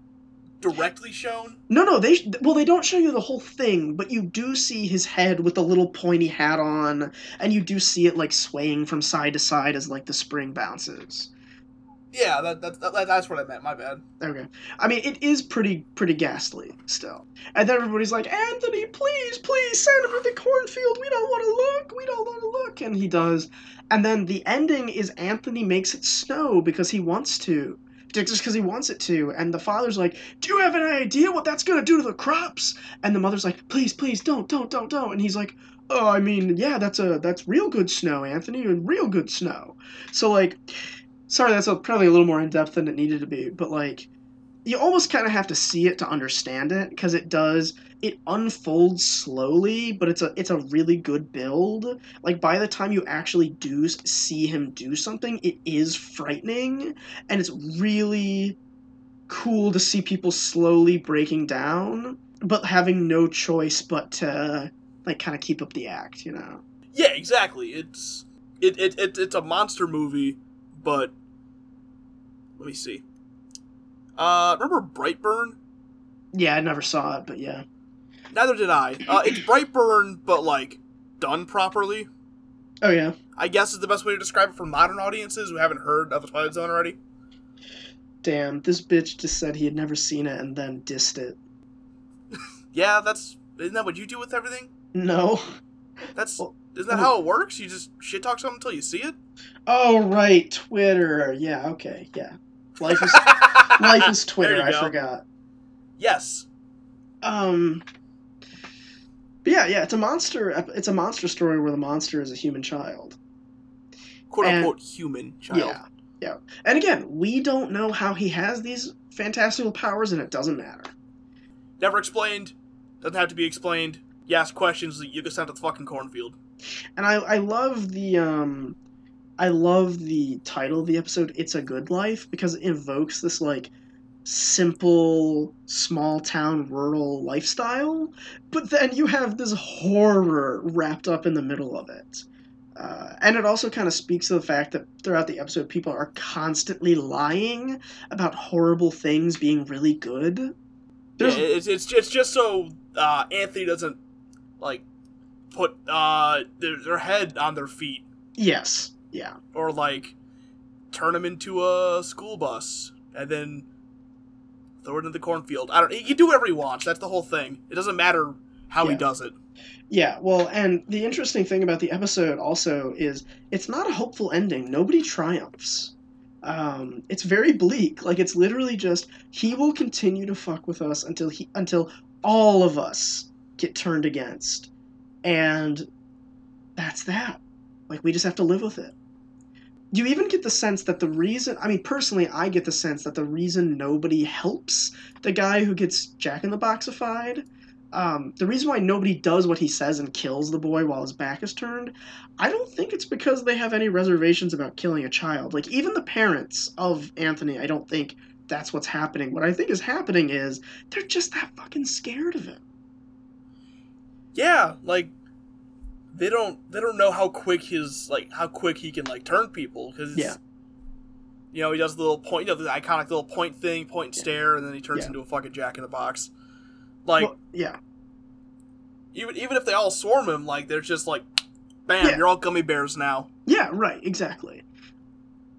directly shown. No, they don't show you the whole thing, but you do see his head with the little pointy hat on, and you do see it, like, swaying from side to side as, like, the spring bounces. Yeah, that's what I meant. My bad. Okay. I mean, it is pretty ghastly still. And then everybody's like, Anthony, please, send him to the cornfield. We don't want to look. And he does. And then the ending is Anthony makes it snow because he wants to. Just because he wants it to. And the father's like, do you have any idea what that's going to do to the crops? And the mother's like, please, don't. And he's like, oh, I mean, yeah, that's real good snow, Anthony, and real good snow. So, like... Sorry, that's probably a little more in-depth than it needed to be, but, like, you almost kind of have to see it to understand it, because it unfolds slowly, but it's a really good build. Like, by the time you actually do see him do something, it is frightening, and it's really cool to see people slowly breaking down, but having no choice but to, like, kind of keep up the act, you know? Yeah, exactly. It's a monster movie, but... Let me see. Remember Brightburn? Yeah, I never saw it, but yeah. Neither did I. It's Brightburn, but, like, done properly. Oh, yeah. I guess is the best way to describe it for modern audiences who haven't heard of the Twilight Zone already. Damn, this bitch just said he had never seen it and then dissed it. Yeah, isn't that what you do with everything? No. Isn't that how it works? You just shit-talk something until you see it? Oh, right. Twitter. Yeah, okay, yeah. Life is Twitter, I forgot. Yes. Yeah, it's a monster story where the monster is a human child. Quote-unquote human child. Yeah. And again, we don't know how he has these fantastical powers, and it doesn't matter. Never explained. Doesn't have to be explained. You ask questions, you get sent to the fucking cornfield. And I love the... I love the title of the episode, It's a Good Life, because it evokes this, like, simple, small-town, rural lifestyle, but then you have this horror wrapped up in the middle of it. And it also kind of speaks to the fact that throughout the episode, people are constantly lying about horrible things being really good. Yeah, it's just so Anthony doesn't, like, put their head on their feet. Yes. Yeah. Or like turn them into a school bus and then throw it into the cornfield. I don't. He can do whatever he wants. That's the whole thing. It doesn't matter how he does it. Yeah, well, and the interesting thing about the episode also is it's not a hopeful ending. Nobody triumphs. It's very bleak. Like, it's literally just, he will continue to fuck with us until all of us get turned against. And that's that. Like, we just have to live with it. You even get the sense that the reason, I mean, personally, I get the sense that the reason nobody helps the guy who gets jack-in-the-boxified, the reason why nobody does what he says and kills the boy while his back is turned, I don't think it's because they have any reservations about killing a child. Like, even the parents of Anthony, I don't think that's what's happening. What I think is happening is they're just that fucking scared of it. Yeah, like, they don't know how quick he can turn people, because you know, he does the little point, you know, the iconic little point thing, point and stare, and then he turns into a fucking jack in the box. Like, well, even if they all swarm him, like, they're just like, bam, you're all gummy bears now. Yeah, right, exactly.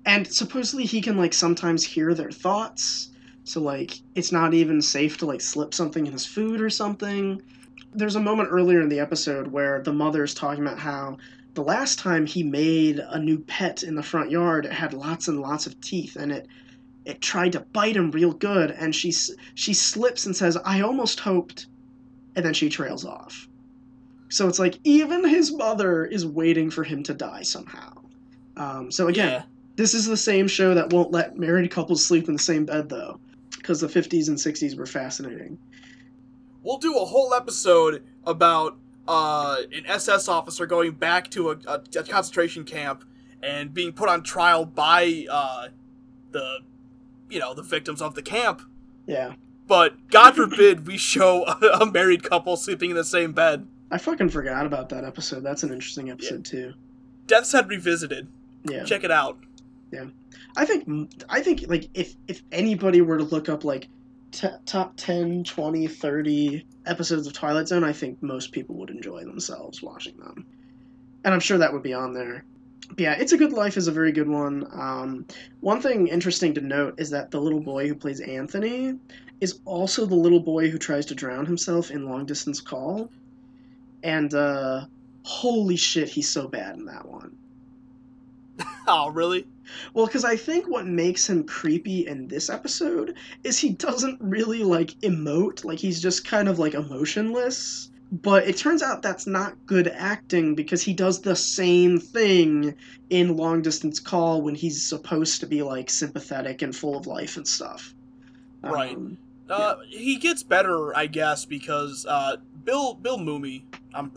And supposedly he can, like, sometimes hear their thoughts, so, like, it's not even safe to, like, slip something in his food or something. There's a moment earlier in the episode where the mother's talking about how the last time he made a new pet in the front yard, it had lots and lots of teeth, and it tried to bite him real good, and she slips and says, "I almost hoped," and then she trails off. So it's like, even his mother is waiting for him to die somehow. So again, this is the same show that won't let married couples sleep in the same bed, though, because the 50s and 60s were fascinating. We'll do a whole episode about an SS officer going back to a concentration camp and being put on trial by the victims of the camp. Yeah. But God forbid we show a married couple sleeping in the same bed. I fucking forgot about that episode. That's an interesting episode too. Death's Head Revisited. Yeah. Check it out. Yeah. I think like if anybody were to look up like top 10, 20, 30 episodes of Twilight Zone, I think most people would enjoy themselves watching them. And I'm sure that would be on there. But yeah, It's a Good Life is a very good one. One thing interesting to note is that the little boy who plays Anthony is also the little boy who tries to drown himself in Long Distance Call. And holy shit, he's so bad in that one. Oh, really? Well, because I think what makes him creepy in this episode is he doesn't really, like, emote. Like, he's just kind of, like, emotionless. But it turns out that's not good acting, because he does the same thing in Long Distance Call when he's supposed to be, like, sympathetic and full of life and stuff. Right. He gets better, I guess, because Bill Mumy, Bill Mumy, I'm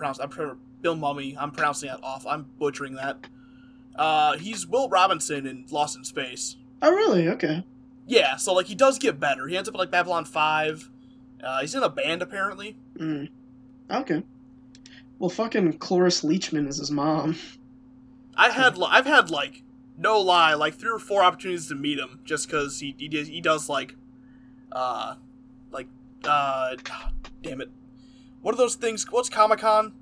pronouncing that off. I'm butchering that. He's Will Robinson in Lost in Space. Oh, really? Okay. Yeah, so, like, he does get better. He ends up at, like, Babylon 5. He's in a band, apparently. Mm. Okay. Well, fucking Cloris Leachman is his mom. I've had, like, no lie, like, 3 or 4 opportunities to meet him, just because he does, damn it. What are those things? What's Comic-Con?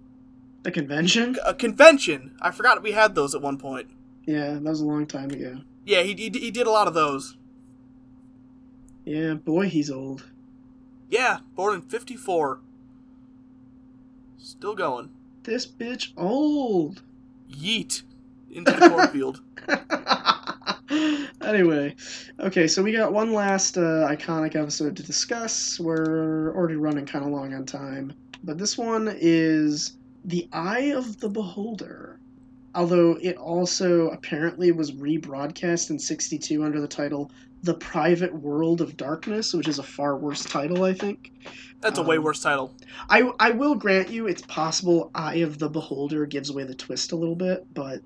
A convention? A convention. I forgot we had those at one point. Yeah, that was a long time ago. Yeah, he did a lot of those. Yeah, boy, he's old. Yeah, born in 54. Still going. This bitch old. Yeet. Into the cornfield. Anyway. Okay, so we got one last iconic episode to discuss. We're already running kind of long on time. But this one is The Eye of the Beholder, although it also apparently was rebroadcast in 1962 under the title The Private World of Darkness, which is a far worse title, I think. That's a way worse title. I will grant you it's possible Eye of the Beholder gives away the twist a little bit, but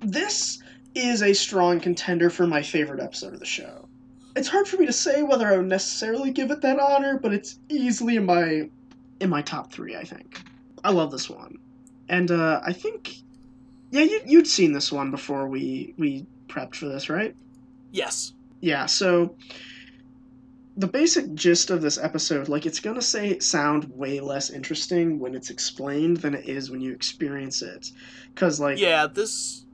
this is a strong contender for my favorite episode of the show. It's hard for me to say whether I would necessarily give it that honor, but it's easily in my top 3, I think. I love this one. And I think, yeah, you'd seen this one before we prepped for this, right? Yes. Yeah, so the basic gist of this episode, like, it's gonna sound way less interesting when it's explained than it is when you experience it, because, like, this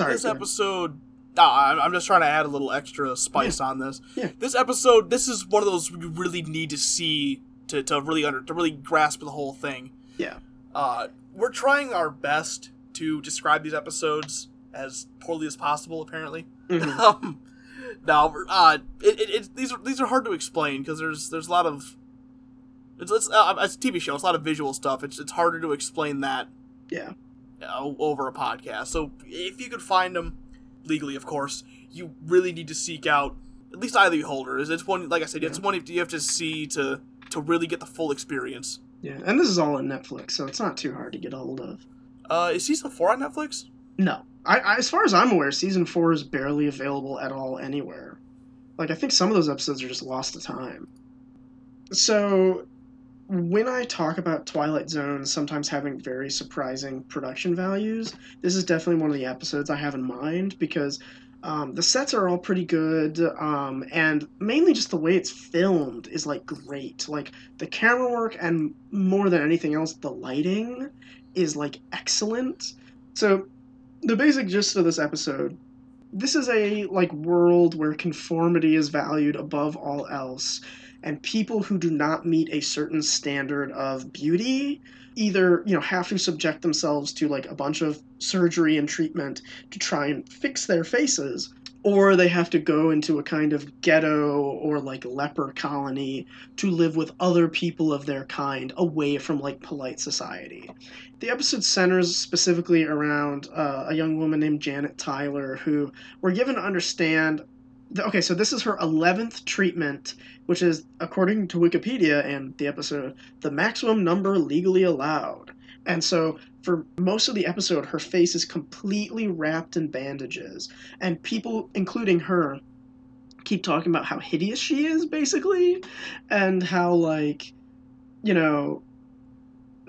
episode. I'm just trying to add a little extra spice on this. Yeah. This episode, this is one of those we really need to see to really grasp the whole thing. Yeah. We're trying our best to describe these episodes as poorly as possible, apparently. Mm-hmm. These are hard to explain because there's a lot of it's a TV show. It's a lot of visual stuff. It's harder to explain that. Yeah. Over a podcast. So if you could find them. Legally, of course, you really need to seek out at least Eye of the Beholder. It's one, like I said, it's one you have to see to really get the full experience. Yeah, and this is all on Netflix, so it's not too hard to get a hold of. Is season 4 on Netflix? No. I as far as I'm aware, season 4 is barely available at all anywhere. Like, I think some of those episodes are just lost to time. So, when I talk about Twilight Zone sometimes having very surprising production values, this is definitely one of the episodes I have in mind because the sets are all pretty good, and mainly just the way it's filmed is, like, great. Like, the camera work and more than anything else, the lighting is, like, excellent. So the basic gist of this episode, this is a, like, world where conformity is valued above all else. And people who do not meet a certain standard of beauty either, you know, have to subject themselves to, like, a bunch of surgery and treatment to try and fix their faces, or they have to go into a kind of ghetto or, like, leper colony to live with other people of their kind away from, like, polite society. The episode centers specifically around a young woman named Janet Tyler, who we're given to understand. Okay, so this is her 11th treatment, which is, according to Wikipedia and the episode, the maximum number legally allowed. And so, for most of the episode, her face is completely wrapped in bandages. And people, including her, keep talking about how hideous she is, basically, and how, like, you know,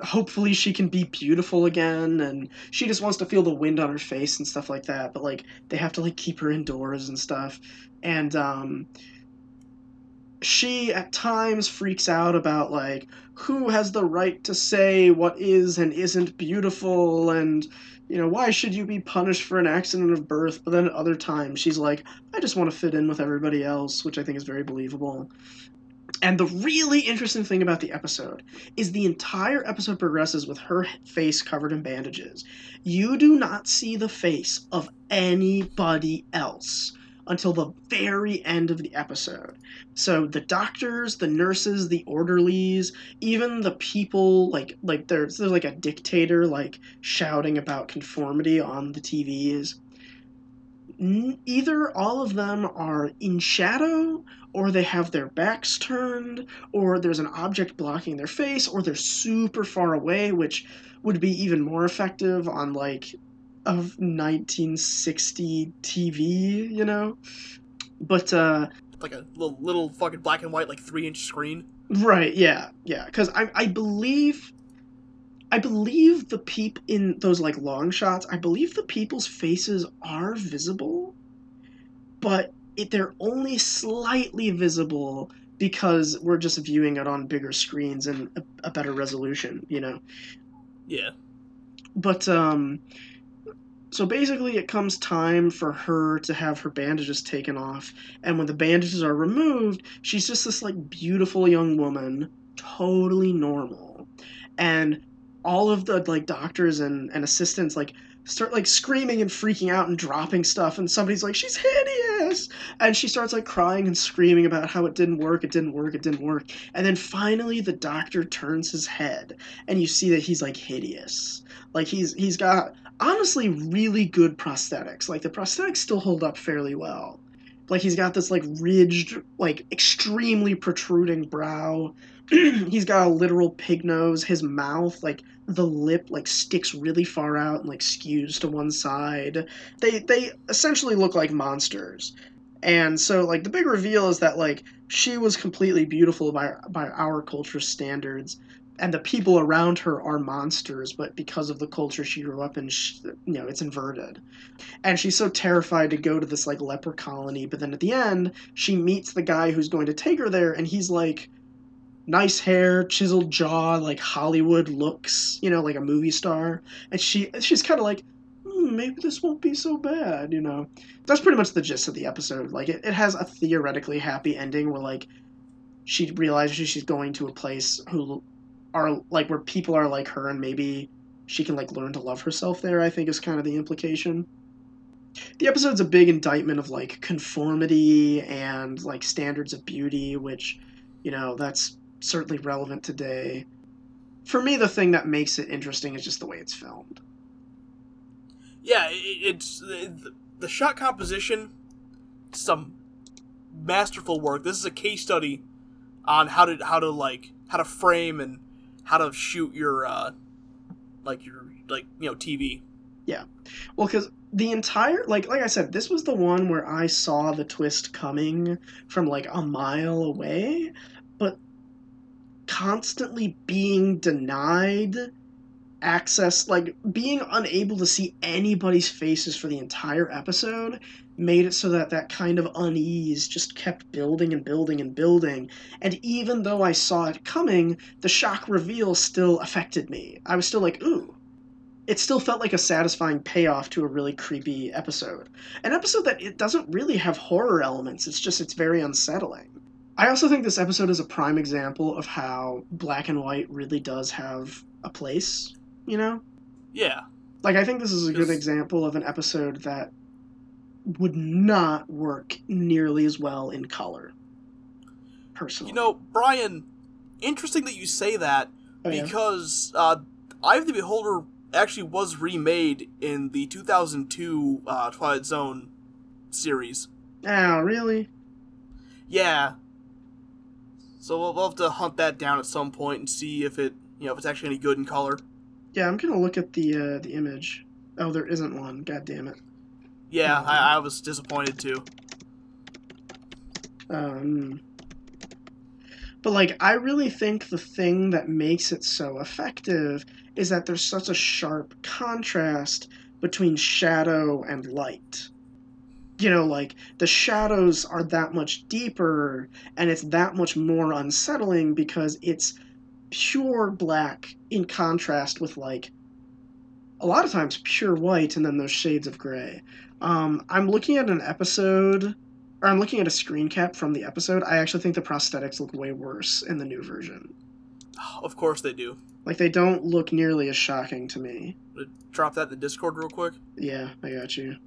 hopefully she can be beautiful again, and she just wants to feel the wind on her face and stuff like that, but, like, they have to, like, keep her indoors and stuff. And she at times freaks out about, like, who has the right to say what is and isn't beautiful, and, you know, why should you be punished for an accident of birth? But then at other times she's like, I just want to fit in with everybody else, which I think is very believable. And the really interesting thing about the episode is the entire episode progresses with her face covered in bandages. You do not see the face of anybody else until the very end of the episode. So the doctors, the nurses, the orderlies, even the people, like there's like a dictator, like, shouting about conformity on the TVs. Either all of them are in shadow, or they have their backs turned, or there's an object blocking their face, or they're super far away, which would be even more effective on, like, a 1960 TV, you know? But, like a little fucking black and white, like, 3-inch screen? Right, yeah. Because I believe the peep in those, like, long shots, I believe the people's faces are visible, but they're only slightly visible because we're just viewing it on bigger screens and a better resolution, you know? Yeah. But, so basically it comes time for her to have her bandages taken off, and when the bandages are removed, she's just this, like, beautiful young woman, totally normal. And all of the, like, doctors and assistants, like, start, like, screaming and freaking out and dropping stuff, and somebody's like, she's hideous! And she starts, like, crying and screaming about how it didn't work. And then finally the doctor turns his head, and you see that he's, like, hideous. Like, he's got, honestly, really good prosthetics. Like, the prosthetics still hold up fairly well. Like, he's got this, like, ridged, like, extremely protruding brow. He's got a literal pig nose. His mouth, like, the lip, like, sticks really far out and, like, skews to one side. They essentially look like monsters. And so, like, the big reveal is that, like, she was completely beautiful by our culture's standards, and the people around her are monsters, but because of the culture she grew up in, she, you know, it's inverted. And she's so terrified to go to this, like, leper colony, but then at the end, she meets the guy who's going to take her there, and he's, like, nice hair, chiseled jaw, like, Hollywood looks, you know, like a movie star. And she's kind of like, maybe this won't be so bad, you know. That's pretty much the gist of the episode. Like, it has a theoretically happy ending where, like, she realizes she's going to a place who... are like where people are like her, and maybe she can like learn to love herself there, I think is kind of the implication. The episode's a big indictment of like conformity and like standards of beauty, which, you know, that's certainly relevant today. For me, the thing that makes it interesting is just the way it's filmed. Yeah, it's the shot composition, some masterful work. This is a case study on how to frame and how to shoot your TV. Yeah. Well, because the entire, like I said, this was the one where I saw the twist coming from, like, a mile away, but constantly being denied access, like, being unable to see anybody's faces for the entire episode made it so that kind of unease just kept building and building and building. And even though I saw it coming, the shock reveal still affected me. I was still like, ooh. It still felt like a satisfying payoff to a really creepy episode. An episode that it doesn't really have horror elements. It's just, it's very unsettling. I also think this episode is a prime example of how black and white really does have a place, you know? Yeah. Like, I think this is a good example of an episode that would not work nearly as well in color, personally. You know, Brian, interesting that you say that, because Eye of the Beholder actually was remade in the 2002 Twilight Zone series. Oh, really? Yeah. So we'll have to hunt that down at some point and see if it, you know, if it's actually any good in color. Yeah, I'm gonna look at the image. Oh, there isn't one. God damn it. Yeah, I was disappointed, too. But, like, I really think the thing that makes it so effective is that there's such a sharp contrast between shadow and light. You know, like, the shadows are that much deeper, and it's that much more unsettling because it's pure black in contrast with, like, a lot of times pure white and then those shades of gray. I'm looking at an episode, or I'm looking at a screen cap from the episode. I actually think the prosthetics look way worse in the new version. Of course they do. Like, they don't look nearly as shocking to me. Drop that in the Discord real quick. Yeah, I got you.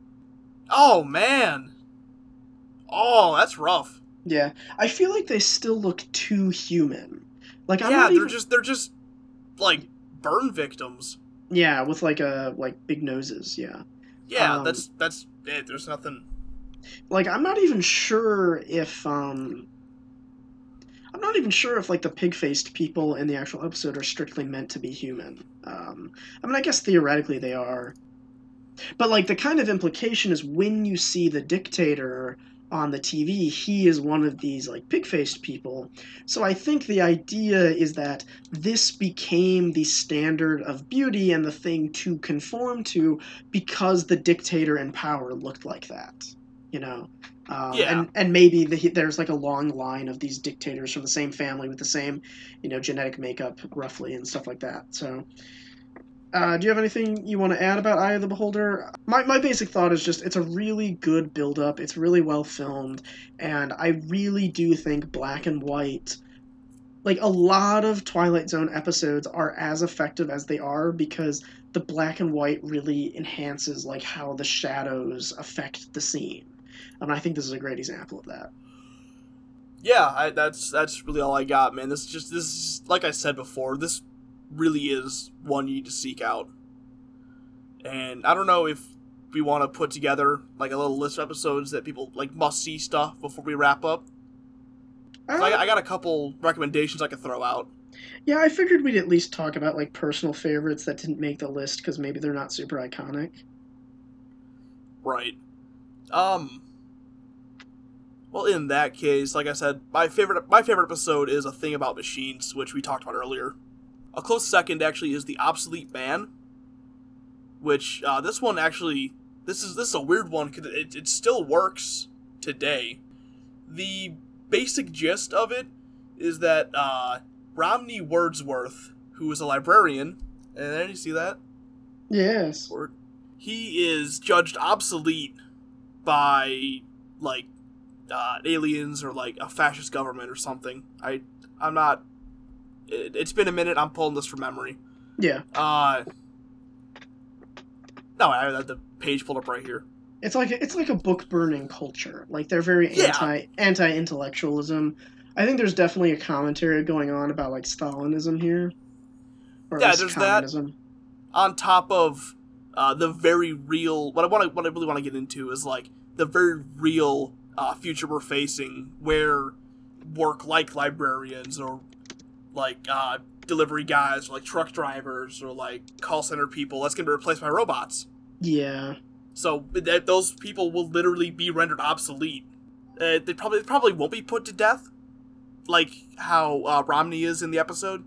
Oh, man. Oh, that's rough. Yeah. I feel like they still look too human. Like, I'm not even... they're just, like, burn victims. Yeah, with, like, big noses, yeah. Yeah, that's it. There's nothing... Like, I'm not even sure if, like, the pig-faced people in the actual episode are strictly meant to be human. I mean, I guess theoretically they are. But, like, the kind of implication is when you see the dictator on the TV, he is one of these, like, pig-faced people. So I think the idea is that this became the standard of beauty and the thing to conform to because the dictator in power looked like that, you know? Yeah. And maybe there's, like, a long line of these dictators from the same family with the same, you know, genetic makeup, roughly, and stuff like that. So... do you have anything you want to add about Eye of the Beholder? My basic thought is just it's a really good build-up. It's really well filmed, and I really do think black and white, like a lot of Twilight Zone episodes, are as effective as they are because the black and white really enhances like how the shadows affect the scene, and I think this is a great example of that. Yeah, that's really all I got, man. This is like I said before. This really is one you need to seek out. And I don't know if we want to put together like a little list of episodes that people like must see stuff before we wrap up. I got a couple recommendations I could throw out. Yeah, I figured we'd at least talk about like personal favorites that didn't make the list because maybe they're not super iconic. Right. Well, in that case, like I said, my favorite episode is A Thing About Machines, which we talked about earlier. A close second, actually, is The Obsolete Man, which this one actually... This is a weird one, because it still works today. The basic gist of it is that Romney Wordsworth, who is a librarian... And did you see that? Yes. He is judged obsolete by, like, aliens or, like, a fascist government or something. I'm not... It's been a minute. I'm pulling this from memory. Yeah. No, I have the page pulled up right here. It's like a book-burning culture. Like, they're very anti-intellectualism. I think there's definitely a commentary going on about, like, Stalinism here. Or yeah, there's communism. That. On top of the very real... What I really want to get into is, like, the very real future we're facing, where work like librarians or... like delivery guys or like truck drivers or like call center people, that's gonna be replaced by robots. Yeah. So that those people will literally be rendered obsolete. They probably won't be put to death, like how Romney is in the episode.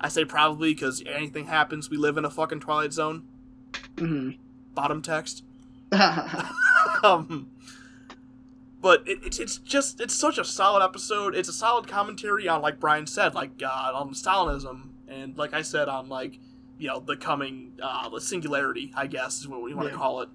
I say probably because anything happens, we live in a fucking Twilight Zone. Mm-hmm. Bottom text. But it's such a solid episode. It's a solid commentary on, like Brian said, like on Stalinism, and like I said, on, like, you know, the coming singularity, I guess is what we want to call it.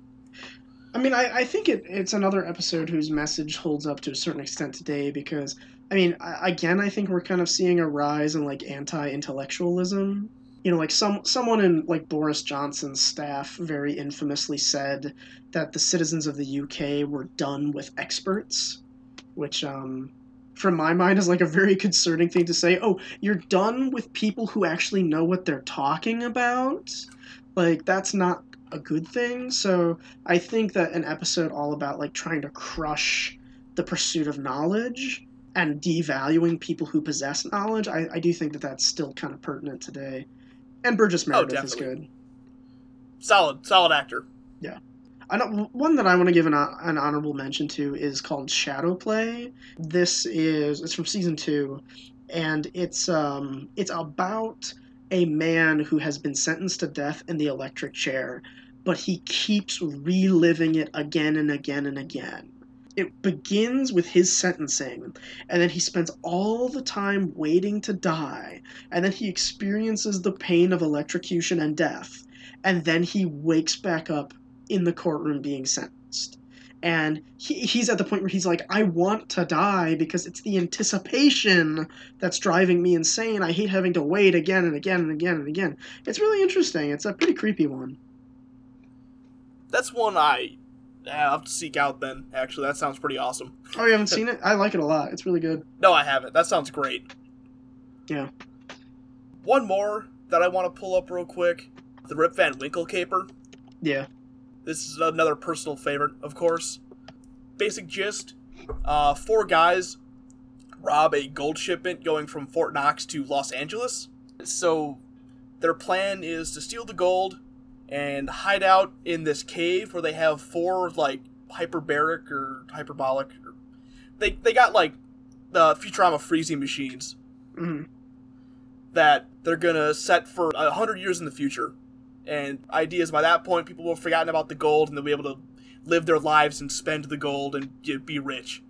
I mean, I think it's another episode whose message holds up to a certain extent today, because I mean, I think we're kind of seeing a rise in, like, anti-intellectualism. You know, like someone in, like, Boris Johnson's staff very infamously said that the citizens of the UK were done with experts, which, from my mind, is, like, a very concerning thing to say. Oh, you're done with people who actually know what they're talking about? Like, that's not a good thing. So I think that an episode all about, like, trying to crush the pursuit of knowledge and devaluing people who possess knowledge, I do think that that's still kind of pertinent today. And Burgess Meredith is good. Solid actor. Yeah. One that I want to give an honorable mention to is called Shadow Play. It's from season 2, and it's about a man who has been sentenced to death in the electric chair, but he keeps reliving it again and again and again. It begins with his sentencing, and then he spends all the time waiting to die, and then he experiences the pain of electrocution and death, and then he wakes back up in the courtroom being sentenced. And he's at the point where he's like, I want to die because it's the anticipation that's driving me insane. I hate having to wait again and again and again and again. It's really interesting. It's a pretty creepy one. That's one I'll have to seek out then, actually. That sounds pretty awesome. Oh, you haven't seen it? I like it a lot. It's really good. No, I haven't. That sounds great. Yeah. One more that I want to pull up real quick. The Rip Van Winkle Caper. Yeah. This is another personal favorite, of course. Basic gist. 4 guys rob a gold shipment going from Fort Knox to Los Angeles. So their plan is to steal the gold and hide out in this cave where they have 4, like, hyperbaric or hyperbolic. They got, like, the Futurama freezing machines that they're going to set for 100 years in the future. And ideas by that point, people will have forgotten about the gold, and they'll be able to live their lives and spend the gold and be rich.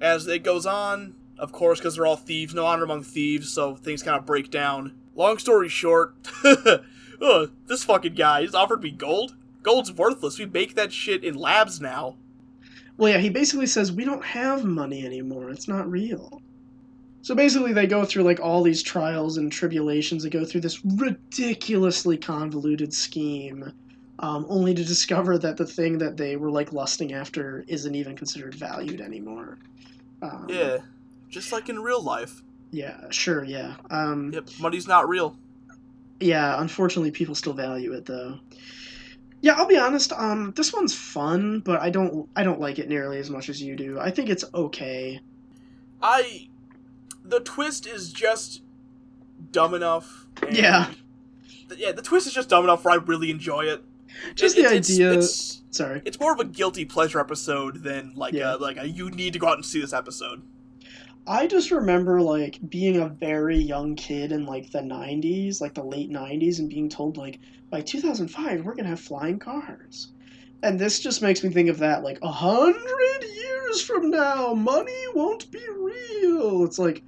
As it goes on, of course, because they're all thieves, no honor among thieves, so things kind of break down. Long story short... Ugh, this fucking guy, he's offered me gold? Gold's worthless. We make that shit in labs now. Well, yeah, he basically says, we don't have money anymore. It's not real. So basically they go through, like, all these trials and tribulations. They go through this ridiculously convoluted scheme, only to discover that the thing that they were, like, lusting after isn't even considered valued anymore. Yeah, just like in real life. Yeah, sure, yeah. Yep, money's not real. Yeah, unfortunately, people still value it, though. Yeah, I'll be honest. This one's fun, but I don't like it nearly as much as you do. I think it's okay. The twist is just dumb enough. The twist is just dumb enough where I really enjoy it. Just the idea. It's more of a guilty pleasure episode than like a you need to go out and see this episode. I just remember, like, being a very young kid in, like, the 90s, like, the late 90s, and being told, like, by 2005, we're going to have flying cars. And this just makes me think of that, like, 100 years from now, money won't be real. It's like,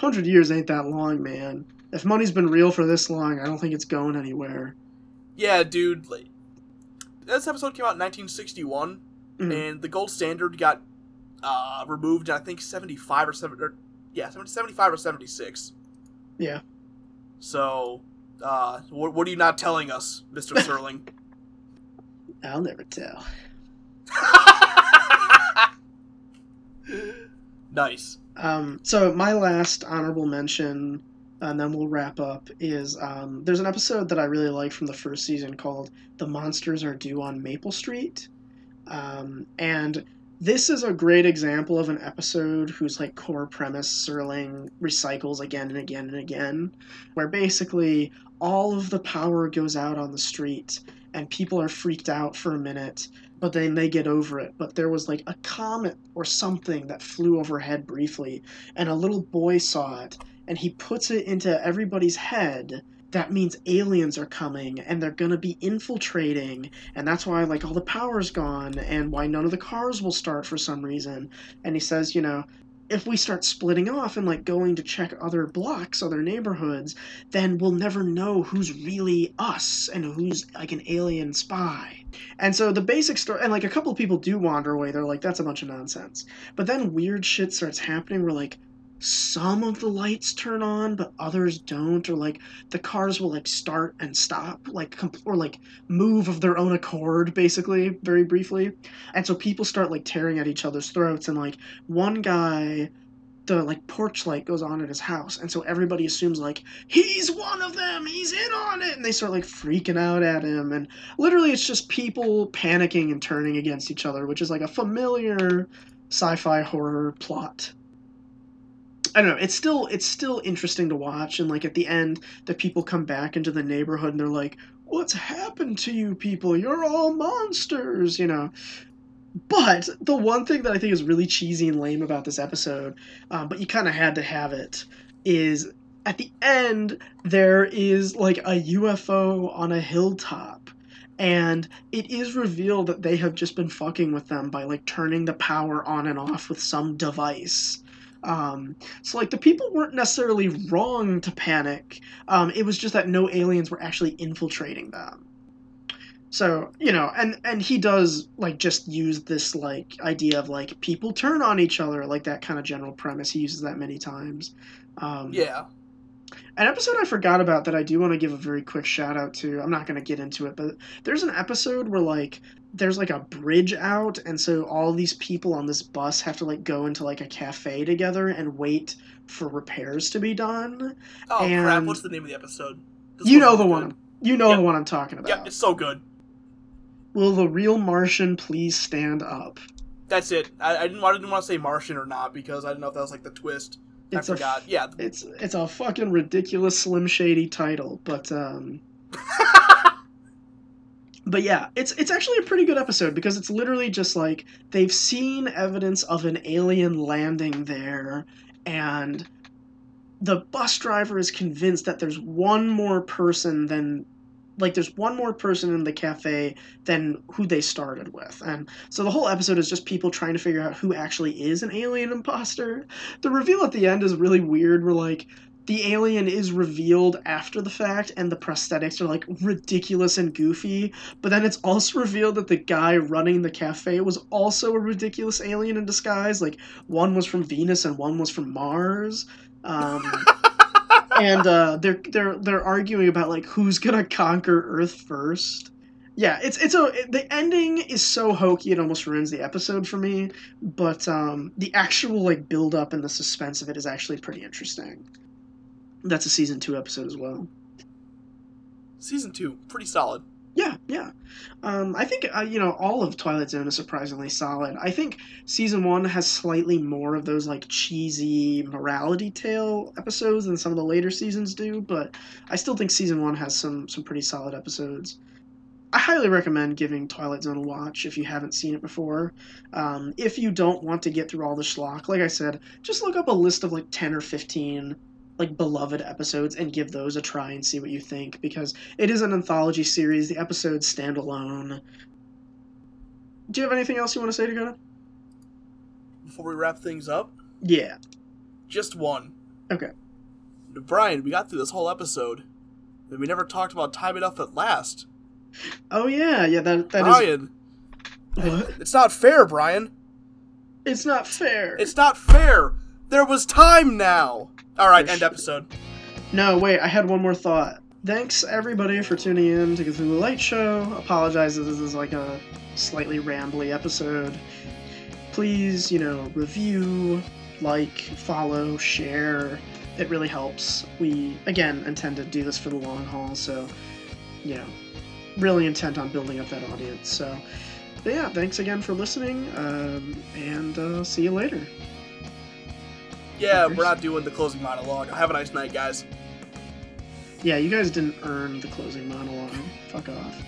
100 years ain't that long, man. If money's been real for this long, I don't think it's going anywhere. Yeah, dude. Like, this episode came out in 1961, and the gold standard got removed in, I think, 75 or 76. Yeah. So, what are you not telling us, Mr. Serling? I'll never tell. Nice. So my last honorable mention, and then we'll wrap up, is there's an episode that I really like from the first season called The Monsters Are Due on Maple Street. And this is a great example of an episode whose, like, core premise Serling recycles again and again and again, where basically all of the power goes out on the street and people are freaked out for a minute, but then they get over it. But there was, like, a comet or something that flew overhead briefly, and a little boy saw it, and he puts it into everybody's head. That means aliens are coming, and they're going to be infiltrating, and that's why, like, all the power's gone, and why none of the cars will start for some reason. And he says, you know, if we start splitting off and, like, going to check other blocks, other neighborhoods, then we'll never know who's really us and who's, like, an alien spy. And so the basic story, and, like, a couple of people do wander away. They're like, that's a bunch of nonsense. But then weird shit starts happening where, like, some of the lights turn on, but others don't, or, like, the cars will, like, start and stop, like, or, like, move of their own accord, basically, very briefly. And so people start, like, tearing at each other's throats, and, like, one guy, the, like, porch light goes on at his house, and so everybody assumes, like, he's one of them, he's in on it, and they start, like, freaking out at him, and literally it's just people panicking and turning against each other, which is, like, a familiar sci-fi horror plot. I don't know, it's still interesting to watch, and, like, at the end, the people come back into the neighborhood, and they're like, what's happened to you people? You're all monsters, you know? But the one thing that I think is really cheesy and lame about this episode, but you kind of had to have it, is at the end, there is, like, a UFO on a hilltop. And it is revealed that they have just been fucking with them by, like, turning the power on and off with some device. So, like, the people weren't necessarily wrong to panic. It was just that no aliens were actually infiltrating them. So, you know, and he does, like, just use this, like, idea of, like, people turn on each other, like, that kind of general premise. He uses that many times. Yeah. An episode I forgot about that I do want to give a very quick shout out to. I'm not going to get into it, but there's an episode where, like, there's, like, a bridge out, and so all these people on this bus have to, like, go into, like, a cafe together and wait for repairs to be done. Oh, and crap, what's the name of the episode? You know the one I'm talking about. Yeah, it's so good. Will the real Martian please stand up? That's it. I didn't want to say Martian or not, because I didn't know if that was, like, the twist. Yeah. It's a fucking ridiculous Slim Shady title, but but yeah, it's actually a pretty good episode, because it's literally just, like, they've seen evidence of an alien landing there, and the bus driver is convinced that there's one more person than, like, there's one more person in the cafe than who they started with. And so the whole episode is just people trying to figure out who actually is an alien imposter. The reveal at the end is really weird. We're like, the alien is revealed after the fact, and the prosthetics are, like, ridiculous and goofy. But then it's also revealed that the guy running the cafe was also a ridiculous alien in disguise. Like, one was from Venus and one was from Mars. And they're arguing about, like, who's gonna conquer Earth first. Yeah, the ending is so hokey it almost ruins the episode for me. But the actual, like, build up and the suspense of it is actually pretty interesting. That's a season 2 episode as well. Season 2, pretty solid. Yeah. I think, you know, all of Twilight Zone is surprisingly solid. I think Season 1 has slightly more of those, like, cheesy morality tale episodes than some of the later seasons do, but I still think Season 1 has some pretty solid episodes. I highly recommend giving Twilight Zone a watch if you haven't seen it before. If you don't want to get through all the schlock, like I said, just look up a list of like 10 or 15 like beloved episodes and give those a try and see what you think, because it is an anthology series. The episodes stand alone. Do you have anything else you want to say, Dakota? Before we wrap things up? Yeah. Just one. Okay. Brian, we got through this whole episode, and we never talked about Time Enough at Last. Oh, yeah. Yeah, that Brian, is... Brian. What? It's not fair, Brian. It's not fair. It's not fair. There was time now. All right, end episode. No, wait, I had one more thought. Thanks, everybody, for tuning in to Cthulhu Light Show. Apologize if this is like a slightly rambly episode. Please, review, like, follow, share. It really helps. We, again, intend to do this for the long haul, so, really intent on building up that audience. So, but yeah, thanks again for listening, and see you later. Yeah, we're not doing the closing monologue. Have a nice night, guys. Yeah, you guys didn't earn the closing monologue. Fuck off.